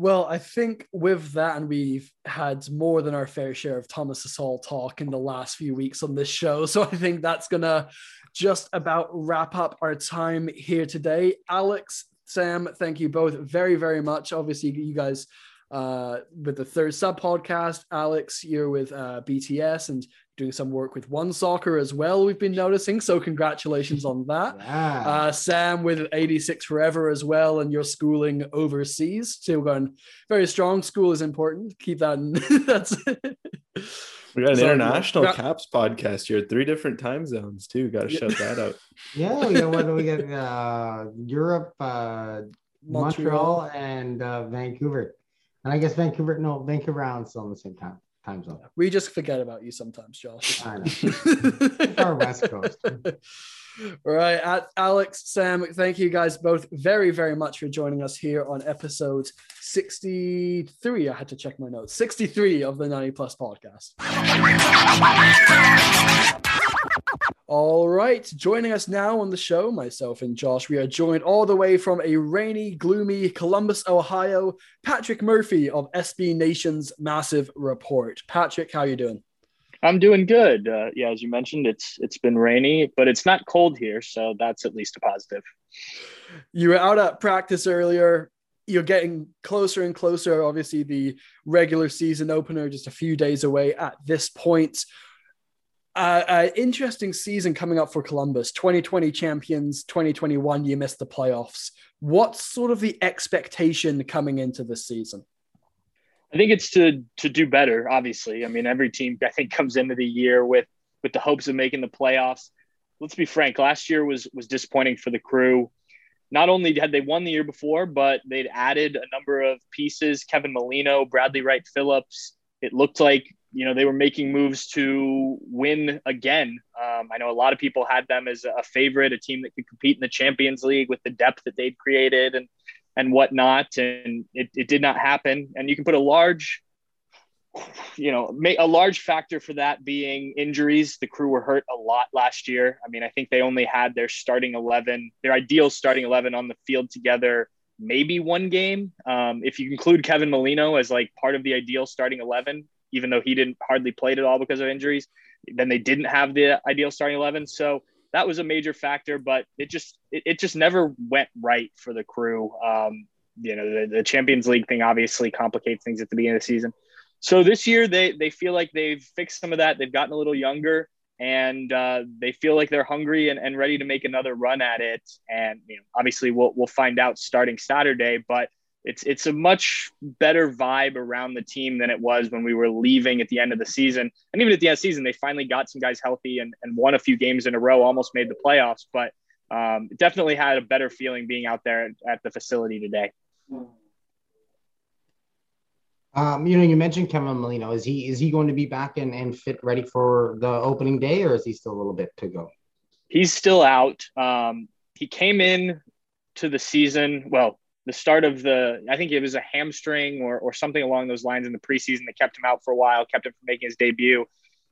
Well, I think with that, and we've had more than our fair share of Thomas Hasal talk in the last few weeks on this show, so I think that's going to just about wrap up our time here today. Alex, Sam, thank you both very, very much. Obviously, you guys uh, with the Third Sub podcast. Alex, you're with uh, B T S and doing some work with One Soccer as well, we've been noticing, so congratulations on that. Wow. uh Sam with eighty-six Forever as well, and your schooling overseas, still going very strong. School is important, keep that in. That's it. We got an so, international got, caps podcast here, three different time zones too, gotta yeah. shout that out. Yeah, we got what we got uh Europe, uh Montreal, Montreal and uh Vancouver, and I guess Vancouver no Vancouver rounds on the same time We just forget about you sometimes, Josh. I know. Our West Coast. All right, Alex, Sam, thank you guys both very, very much for joining us here on episode sixty-three. I had to check my notes. sixty-three of the ninety Plus Podcast. All right, joining us now on the show, myself and Josh, we are joined all the way from a rainy, gloomy Columbus, Ohio, Patrick Murphy of S B Nation's Massive Report. Patrick, how are you doing? I'm doing good. Uh, yeah, as you mentioned, it's it's been rainy, but it's not cold here, so that's at least a positive. You were out at practice earlier. You're getting closer and closer. Obviously, the regular season opener just a few days away at this point. Uh, uh, interesting season coming up for Columbus. twenty twenty champions, twenty twenty-one, you missed the playoffs. What's sort of the expectation coming into this season? I think it's to to do better, obviously. I mean, every team, I think, comes into the year with with the hopes of making the playoffs. Let's be frank, last year was was disappointing for the Crew. Not only had they won the year before, but they'd added a number of pieces, Kevin Molino, Bradley Wright Phillips. It looked like, you know, they were making moves to win again. Um, I know a lot of people had them as a favorite, a team that could compete in the Champions League with the depth that they'd created and, and whatnot. And it, it did not happen. And you can put a large, you know, a large factor for that being injuries. The Crew were hurt a lot last year. I mean, I think they only had their starting eleven, their ideal starting eleven on the field together, maybe one game. Um, if you include Kevin Molino as like part of the ideal starting eleven, even though he didn't hardly play it at all because of injuries, then they didn't have the ideal starting eleven. So that was a major factor, but it just, it, it just never went right for the Crew. Um, you know, the, the Champions League thing obviously complicates things at the beginning of the season. So this year they, they feel like they've fixed some of that. They've gotten a little younger. and uh, they feel like they're hungry and, and ready to make another run at it. And you know, obviously we'll we'll find out starting Saturday, but it's it's a much better vibe around the team than it was when we were leaving at the end of the season. And even at the end of the season, they finally got some guys healthy and, and won a few games in a row, almost made the playoffs, but um, definitely had a better feeling being out there at the facility today. Um, you know, you mentioned Kevin Molino. Is he is he going to be back and, and fit, ready for the opening day, or is he still a little bit to go? He's still out. Um, he came in to the season, well, the start of the, I think it was a hamstring or or something along those lines in the preseason that kept him out for a while, kept him from making his debut.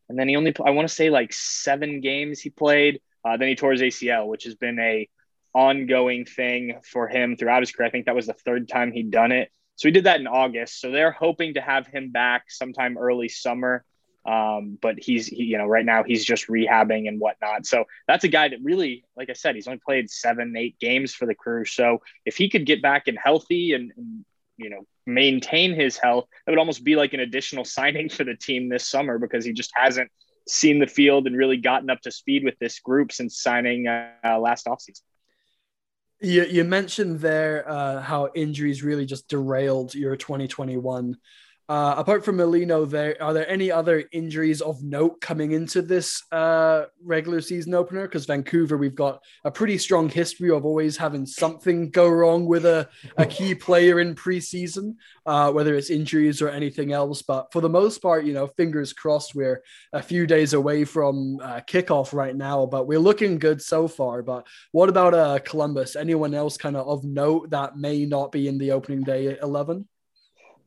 And then he only, I want to say like seven games he played. Uh, then he tore his A C L, which has been a ongoing thing for him throughout his career. I think that was the third time he'd done it. So he did that in August. So they're hoping to have him back sometime early summer. Um, but he's, he, you know, right now he's just rehabbing and whatnot. So that's a guy that really, like I said, he's only played seven, eight games for the Crew. So if he could get back and healthy and, and you know, maintain his health, that would almost be like an additional signing for the team this summer, because he just hasn't seen the field and really gotten up to speed with this group since signing uh, last offseason. You, you mentioned there uh, how injuries really just derailed your twenty twenty-one. Uh, apart from Molino, there are there any other injuries of note coming into this uh, regular season opener? Because Vancouver, we've got a pretty strong history of always having something go wrong with a, a key player in preseason, uh, whether it's injuries or anything else. But for the most part, you know, fingers crossed, we're a few days away from uh, kickoff right now, but we're looking good so far. But what about uh, Columbus? Anyone else kind of of note that may not be in the opening day eleven?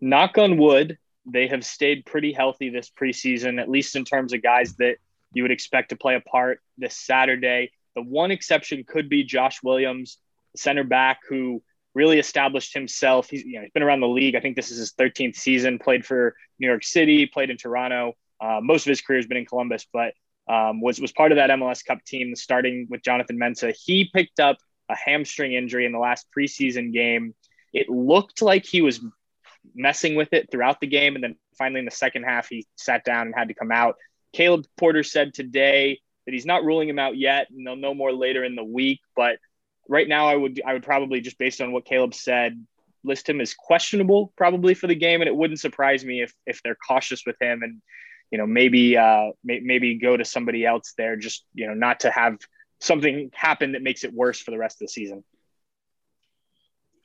Knock on wood, they have stayed pretty healthy this preseason, at least in terms of guys that you would expect to play a part this Saturday. The one exception could be Josh Williams, center back, who really established himself. He's, you know, he's been around the league. I think this is his thirteenth season, played for New York City, played in Toronto. Uh, most of his career has been in Columbus, but um, was, was part of that M L S Cup team starting with Jonathan Mensah. He picked up a hamstring injury in the last preseason game. It looked like he was messing with it throughout the game, and then finally in the second half he sat down and had to come out. Caleb Porter said today that he's not ruling him out yet, and they'll know more later in the week, but right now I would I would probably, just based on what Caleb said, list him as questionable probably for the game, and it wouldn't surprise me if if they're cautious with him and, you know, maybe uh may, maybe go to somebody else there, just, you know, not to have something happen that makes it worse for the rest of the season.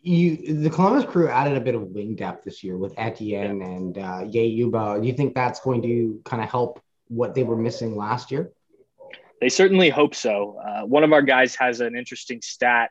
You, the Columbus Crew added a bit of wing depth this year with Etienne yeah. and uh, Yayuba. Do you think that's going to kind of help what they were missing last year? They certainly hope so. Uh, one of our guys has an interesting stat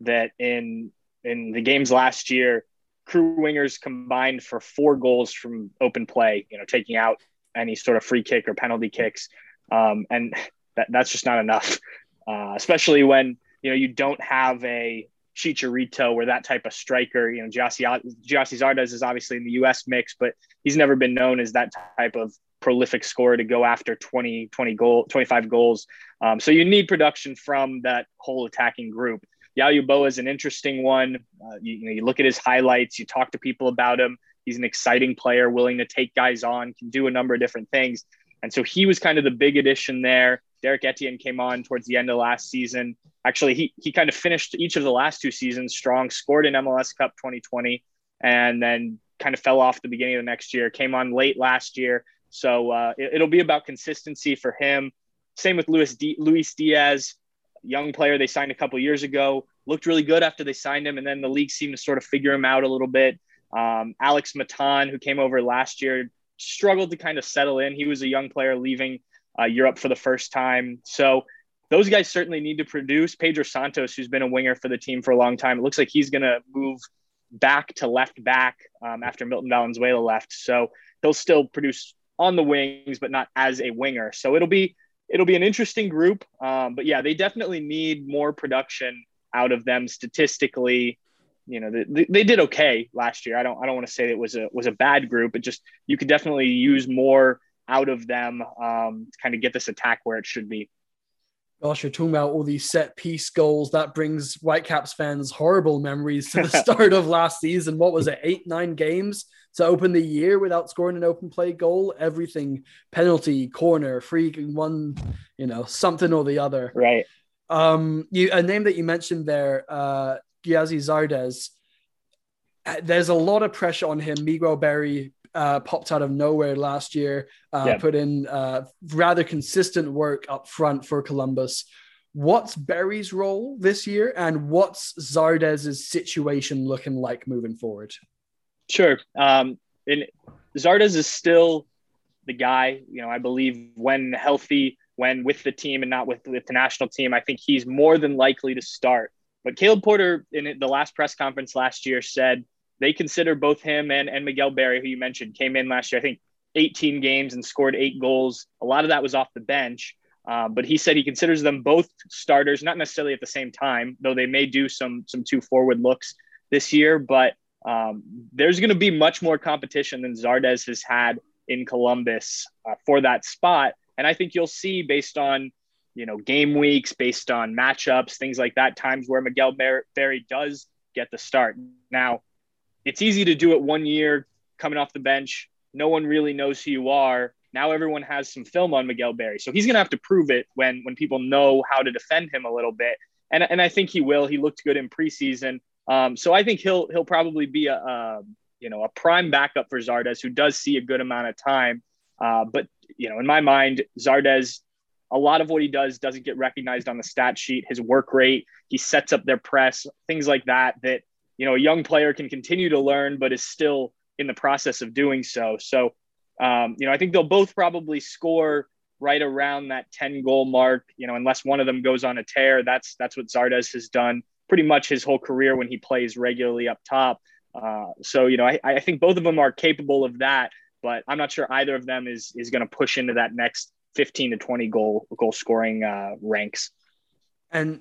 that in in the games last year, Crew wingers combined for four goals from open play, you know, taking out any sort of free kick or penalty kicks. Um, and that, that's just not enough, uh, especially when, you know, you don't have a Chicharito or that type of striker. You know, Gyasi Gyasi Zardes is obviously in the U S mix, but he's never been known as that type of prolific scorer to go after twenty, twenty goal, twenty-five goals. Um, so you need production from that whole attacking group. Yayuba is an interesting one. Uh, you, you know, you look at his highlights, you talk to people about him. He's an exciting player, willing to take guys on, can do a number of different things. And so he was kind of the big addition there. Derek Etienne came on towards the end of last season. Actually, he he kind of finished each of the last two seasons strong, scored in M L S Cup twenty twenty, and then kind of fell off the beginning of the next year, came on late last year. So uh, it, it'll be about consistency for him. Same with Luis, D, Luis Diaz, young player they signed a couple years ago, looked really good after they signed him, and then the league seemed to sort of figure him out a little bit. Um, Alex Matan, who came over last year, struggled to kind of settle in. He was a young player leaving Uh, Europe for the first time. So those guys certainly need to produce. Pedro Santos, who's been a winger for the team for a long time, it looks like he's going to move back to left back um, after Milton Valenzuela left. So they'll still produce on the wings, but not as a winger. So it'll be, it'll be an interesting group. Um, but yeah, they definitely need more production out of them statistically. You know, they, they did okay last year. I don't, I don't want to say it was a, was a bad group. It just, you could definitely use more out of them um, to kind of get this attack where it should be. Gosh, you're talking about all these set piece goals. That brings Whitecaps fans horrible memories to the start of last season. What was it, eight, nine games to open the year without scoring an open play goal? Everything, penalty, corner, free, one, you know, something or the other. Right. Um, you a name that you mentioned there, uh, Gyasi Zardes. There's a lot of pressure on him. Miguel Berry Uh, popped out of nowhere last year, uh, yeah. put in uh, rather consistent work up front for Columbus. What's Berry's role this year, and what's Zardes' situation looking like moving forward? Sure. Um, and Zardes is still the guy, you know, I believe when healthy, when with the team and not with, with the national team, I think he's more than likely to start. But Caleb Porter in the last press conference last year said, they consider both him and, and Miguel Berry, who you mentioned, came in last year, I think eighteen games and scored eight goals. A lot of that was off the bench, uh, but he said he considers them both starters, not necessarily at the same time, though they may do some some two forward looks this year. But um, there's going to be much more competition than Zardes has had in Columbus uh, for that spot. And I think you'll see, based on, you know, game weeks, based on matchups, things like that, times where Miguel Berry does get the start. Now, it's easy to do it one year, coming off the bench. No one really knows who you are. Now everyone has some film on Miguel Berry. So he's going to have to prove it when when people know how to defend him a little bit. And and I think he will. He looked good in preseason. Um, so I think he'll he'll probably be a, a, you know, a prime backup for Zardes, who does see a good amount of time. Uh, but, you know, in my mind, Zardes, a lot of what he does doesn't get recognized on the stat sheet. His work rate, he sets up their press, things like that, that, you know, a young player can continue to learn, but is still in the process of doing so. So, um, you know, I think they'll both probably score right around that ten goal mark, you know, unless one of them goes on a tear. That's, that's what Zardes has done pretty much his whole career when he plays regularly up top. Uh, so, you know, I, I think both of them are capable of that, but I'm not sure either of them is, is going to push into that next fifteen to twenty goal goal scoring uh, ranks. And,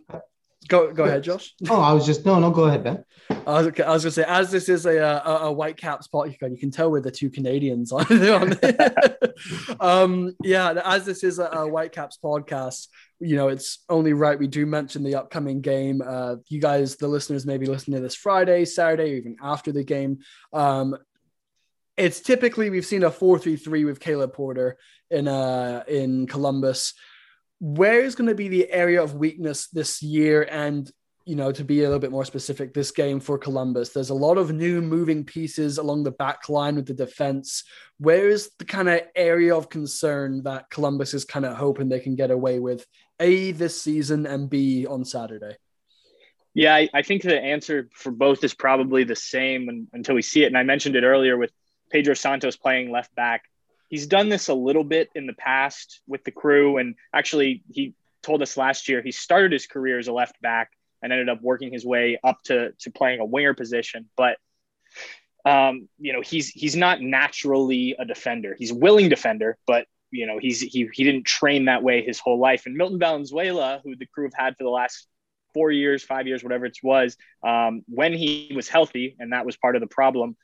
Go go ahead, Josh. Oh, I was just, no, no, go ahead, Ben. I was, I was going to say, as this is a a, a Whitecaps podcast, you can tell we're the two Canadians on, on um, yeah, as this is a, a Whitecaps podcast, you know, it's only right we do mention the upcoming game. Uh, you guys, the listeners, may be listening to this Friday, Saturday, or even after the game. Um, it's typically, we've seen a four three three with Caleb Porter in uh, in Columbus. Where is going to be the area of weakness this year? And, you know, to be a little bit more specific, this game for Columbus, there's a lot of new moving pieces along the back line with the defense. Where is the kind of area of concern that Columbus is kind of hoping they can get away with, A, this season, and B, on Saturday? Yeah, I, I think the answer for both is probably the same and, until we see it. And I mentioned it earlier with Pedro Santos playing left back. He's done this a little bit in the past with the Crew. And actually, he told us last year he started his career as a left back and ended up working his way up to, to playing a winger position. But, um, you know, he's he's not naturally a defender. He's a willing defender, but, you know, he's he he didn't train that way his whole life. And Milton Valenzuela, who the Crew have had for the last four years, five years, whatever it was, um, when he was healthy, and that was part of the problem,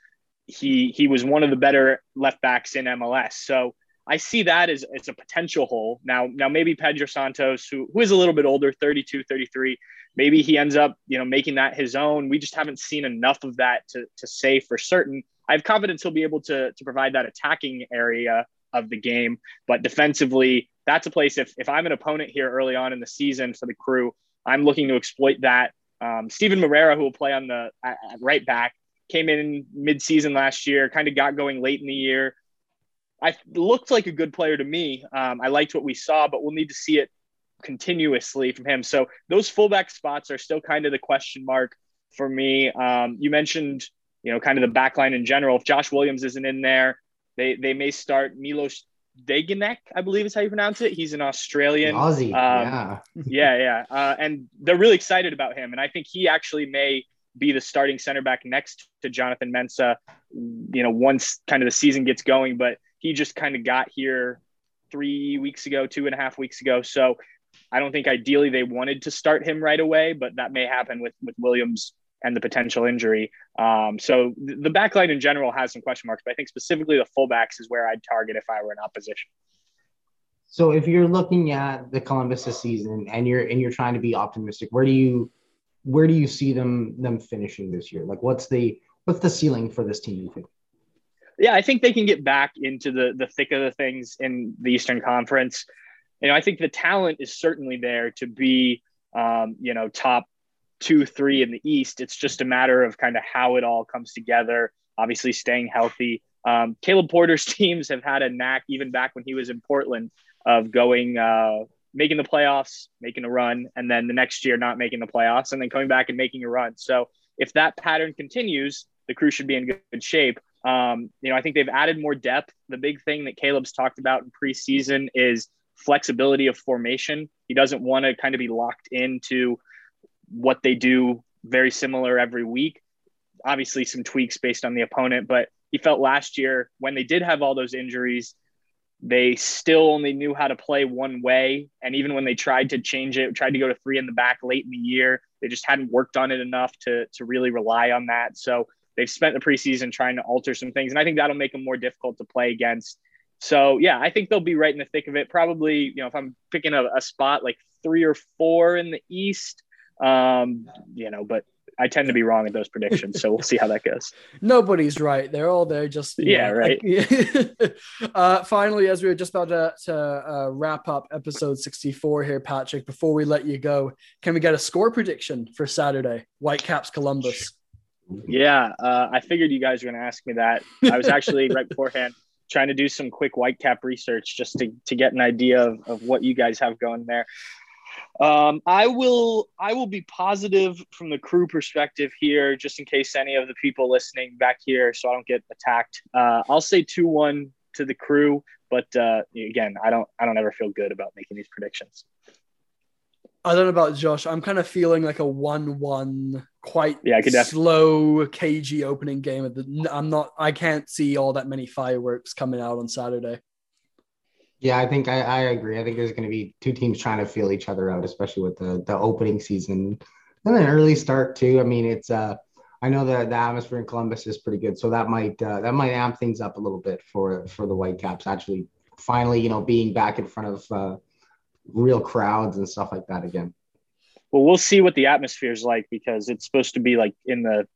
he he was one of the better left backs in M L S. So I see that as, as a potential hole. Now, now maybe Pedro Santos, who, who is a little bit older, thirty-two, thirty-three, maybe he ends up, you know, making that his own. We just haven't seen enough of that to, to say for certain. I have confidence he'll be able to, to provide that attacking area of the game, but defensively, that's a place, if, if I'm an opponent here early on in the season for the Crew, I'm looking to exploit that. Um, Steven Moreira, who will play on the at, at right back, came in mid-season last year, kind of got going late in the year. I looked like a good player to me. Um, I liked what we saw, but we'll need to see it continuously from him. So those fullback spots are still kind of the question mark for me. Um, you mentioned, you know, kind of the back line in general. If Josh Williams isn't in there, they they may start Milos Degenek, I believe is how you pronounce it. He's an Australian. Aussie, um, yeah. yeah, yeah. Uh, and they're really excited about him. And I think he actually may – be the starting center back next to Jonathan Mensah, you know, once kind of the season gets going, but he just kind of got here three weeks ago, two and a half weeks ago. So I don't think ideally they wanted to start him right away, but that may happen with, with Williams and the potential injury. Um, so th- the back line in general has some question marks, but I think specifically the fullbacks is where I'd target if I were in opposition. So if you're looking at the Columbus this season and you're and you're trying to be optimistic, where do you where do you see them them finishing this year? Like, what's the what's the ceiling for this team, you think? Yeah, I think they can get back into the the thick of the things in the Eastern Conference. You know, I think the talent is certainly there to be, um, you know, top two, three in the East. It's just a matter of kind of how it all comes together. Obviously, staying healthy. Um, Caleb Porter's teams have had a knack, even back when he was in Portland, of going, uh, making the playoffs, making a run, and then the next year not making the playoffs, and then coming back and making a run. So if that pattern continues, the Crew should be in good shape. Um, you know, I think they've added more depth. The big thing that Caleb's talked about in preseason is flexibility of formation. He doesn't want to kind of be locked into what they do very similar every week. Obviously some tweaks based on the opponent, but he felt last year when they did have all those injuries, they still only knew how to play one way. And even when they tried to change it, tried to go to three in the back late in the year, they just hadn't worked on it enough to, to really rely on that. So they've spent the preseason trying to alter some things. And I think that'll make them more difficult to play against. So, yeah, I think they'll be right in the thick of it. Probably, you know, if I'm picking a, a spot like three or four in the East, um, you know, but I tend to be wrong at those predictions. So we'll see how that goes. Nobody's right. They're all there. Just, yeah, know, right. Like, uh, finally, as we were just about to, to uh, wrap up episode sixty-four here, Patrick, before we let you go, can we get a score prediction for Saturday? Whitecaps Columbus. Yeah. Uh, I figured you guys were going to ask me that. I was actually right beforehand trying to do some quick Whitecap research just to, to get an idea of, of what you guys have going there. Um, I will, I will be positive from the Crew perspective here, just in case any of the people listening back here, so I don't get attacked. Uh, I'll say two one to the Crew, but, uh, again, I don't, I don't ever feel good about making these predictions. I don't know about Josh. I'm kind of feeling like a one one, quite yeah, I could slow, cagey opening game. Of the, I'm not. I can't see all that many fireworks coming out on Saturday. Yeah, I think I, I agree. I think there's going to be two teams trying to feel each other out, especially with the the opening season and an early start too. I mean, it's. Uh, I know that the atmosphere in Columbus is pretty good, so that might uh, that might amp things up a little bit for for the Whitecaps. Actually, finally, you know, being back in front of. Uh, real crowds and stuff like that again. Well, we'll see what the atmosphere is like, because it's supposed to be like in the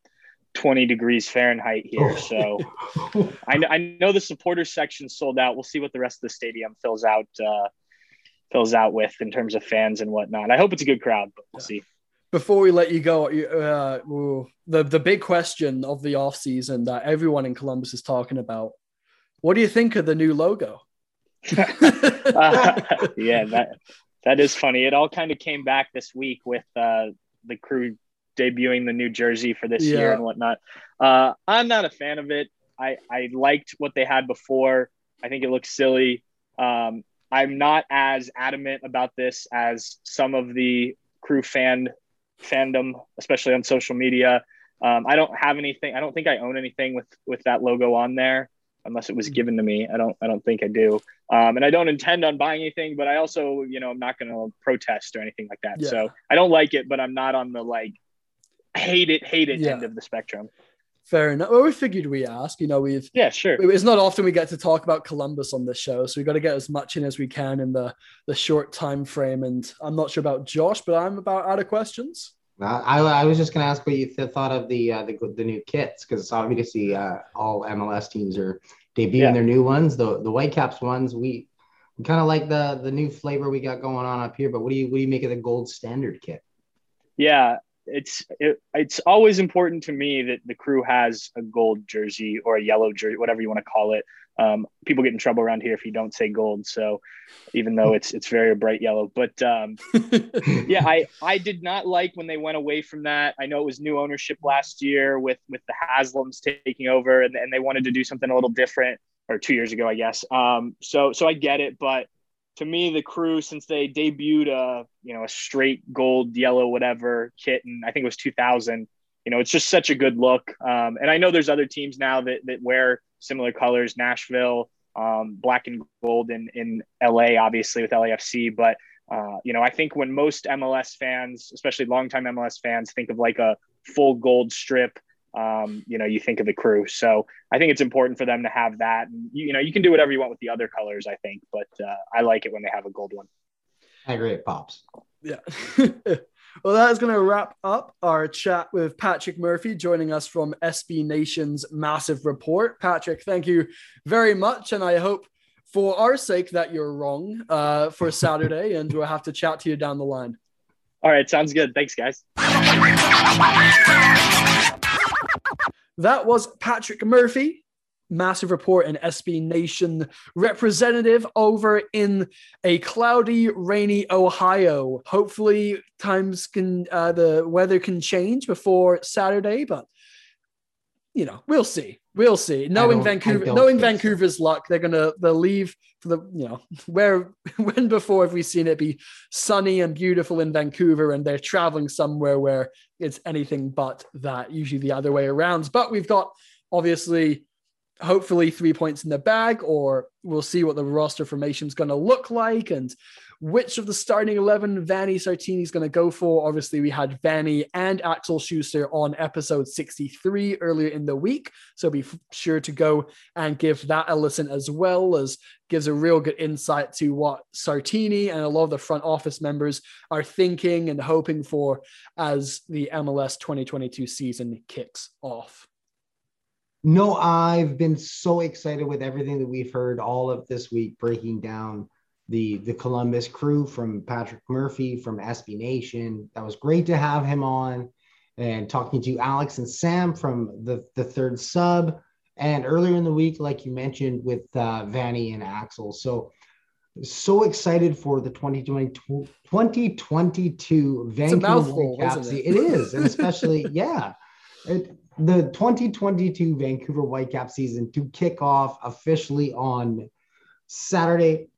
twenty degrees Fahrenheit here. So I, I know the supporters section sold out. We'll see what the rest of the stadium fills out, uh, fills out with in terms of fans and whatnot. I hope it's a good crowd, but we'll yeah. see. Before we let you go, uh, ooh, the, the big question of the off season that everyone in Columbus is talking about, what do you think of the new logo? uh, yeah, that that is funny. It all kind of came back this week with uh, the Crew debuting the new jersey for this yeah. year and whatnot. Uh, I'm not a fan of it. I, I liked what they had before. I think it looks silly. Um, I'm not as adamant about this as some of the Crew fan fandom, especially on social media. Um, I don't have anything. I don't think I own anything with with that logo on there. Unless it was given to me. I don't, I don't think I do. Um, and I don't intend on buying anything, but I also, you know, I'm not going to protest or anything like that. Yeah. So I don't like it, but I'm not on the, like, hate it, hate it yeah. end of the spectrum. Fair enough. Well, we figured we ask, you know, we've, yeah, sure. It's not often we get to talk about Columbus on this show. So we've got to get as much in as we can in the, the short time frame. And I'm not sure about Josh, but I'm about out of questions. I, I was just going to ask what you th- thought of the, uh, the the new kits, because obviously uh, all M L S teams are debuting yeah. their new ones. The the Whitecaps ones, we, we kind of like the the new flavor we got going on up here. But what do you what do you make of the gold standard kit? Yeah, it's it, it's always important to me that the Crew has a gold jersey or a yellow jersey, whatever you want to call it. Um, people get in trouble around here if you don't say gold. So even though it's, it's very bright yellow, but, um, yeah, I, I did not like when they went away from that. I know it was new ownership last year with, with the Haslams taking over, and, and they wanted to do something a little different, or two years ago, I guess. Um, so, so I get it, but to me, the Crew, since they debuted a, you know, a straight gold, yellow, whatever kit, and I think it was two thousand, you know, it's just such a good look. Um, and I know there's other teams now that, that wear similar colors, Nashville, um, black and gold in, in L A, obviously with L A F C. But, uh, you know, I think when most M L S fans, especially longtime M L S fans, think of like a full gold strip, Um, you know, you think of the Crew. So I think it's important for them to have that. And, you, you know, you can do whatever you want with the other colors, I think, but uh, I like it when they have a gold one. I agree. It pops. Yeah. Well, that is going to wrap up our chat with Patrick Murphy, joining us from S B Nation's Massive Report. Patrick, thank you very much. And I hope for our sake that you're wrong uh, for Saturday and we'll have to chat to you down the line. All right. Sounds good. Thanks, guys. That was Patrick Murphy, Massive Report and S B Nation representative over in a cloudy, rainy Ohio. Hopefully, times can uh, the weather can change before Saturday, but you know, we'll see. We'll see. Knowing Vancouver, knowing Vancouver's luck, they're gonna they'll leave for the you know where when before have we seen it be sunny and beautiful in Vancouver, and they're traveling somewhere where it's anything but that. Usually the other way around. But we've got obviously, hopefully, three points in the bag, or we'll see what the roster formation is going to look like and which of the starting eleven Vanni Sartini is going to go for. Obviously, we had Vanni and Axel Schuster on episode sixty-three earlier in the week, so be sure to go and give that a listen, as well as gives a real good insight to what Sartini and a lot of the front office members are thinking and hoping for as the M L S twenty twenty-two season kicks off. No, I've been so excited with everything that we've heard all of this week, breaking down the, the Columbus Crew from Patrick Murphy, from S B Nation. That was great to have him on, and talking to Alex and Sam from the, the Third Sub, and earlier in the week, like you mentioned, with uh, Vanni and Axel. So, so excited for the twenty twenty-two Vancouver Whitecaps. It? it is, and especially, yeah. It, The twenty twenty-two Vancouver Whitecaps season to kick off officially on Saturday,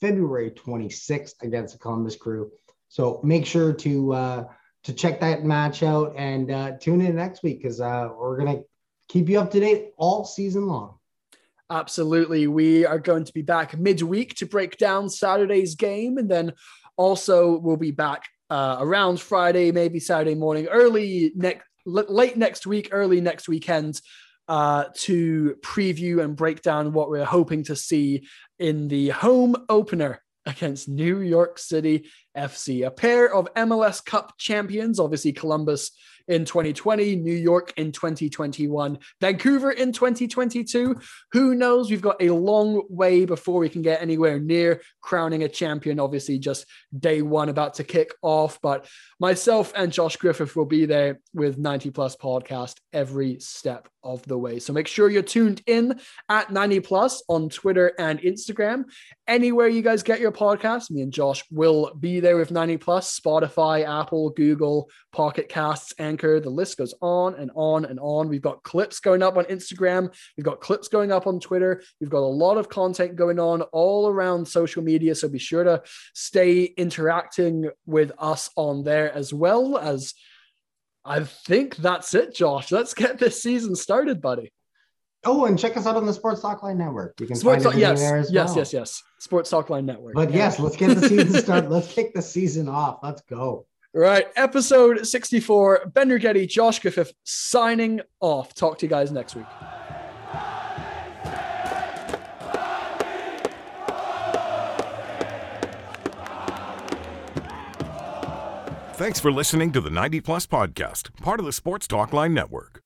February twenty-sixth against the Columbus Crew. So make sure to uh, to check that match out and uh, tune in next week, because uh, we're going to keep you up to date all season long. Absolutely. We are going to be back midweek to break down Saturday's game, and then also we'll be back uh, around Friday, maybe Saturday morning, early next late next week, early next weekend uh, to preview and break down what we're hoping to see in the home opener against New York City F C. A pair of M L S Cup champions, obviously Columbus in twenty twenty, New York in twenty twenty-one, Vancouver in twenty twenty-two. Who knows? We've got a long way before we can get anywhere near crowning a champion. Obviously, just day one about to kick off. But myself and Josh Griffith will be there with ninety Plus Podcast every step of the way. So make sure you're tuned in at ninety Plus on Twitter and Instagram. Anywhere you guys get your podcast, me and Josh will be there with ninety Plus, Spotify, Apple, Google, Pocket Casts, and the list goes on and on and on. We've got clips going up on Instagram. We've got clips going up on Twitter. We've got a lot of content going on all around social media. So be sure to stay interacting with us on there, as well as I think that's it, Josh. Let's get this season started, buddy. Oh, and check us out on the Sports Talk Line Network. You can Sports find it yes, there as yes, well. Yes, yes, yes. Sports Talk Line Network. But yeah. yes, let's get the season started. Let's kick the season off. Let's go. Right, episode sixty-four, Ben Righetti, Josh Griffith signing off. Talk to you guys next week. Thanks for listening to the ninety Plus Podcast, part of the Sports Talk Line Network.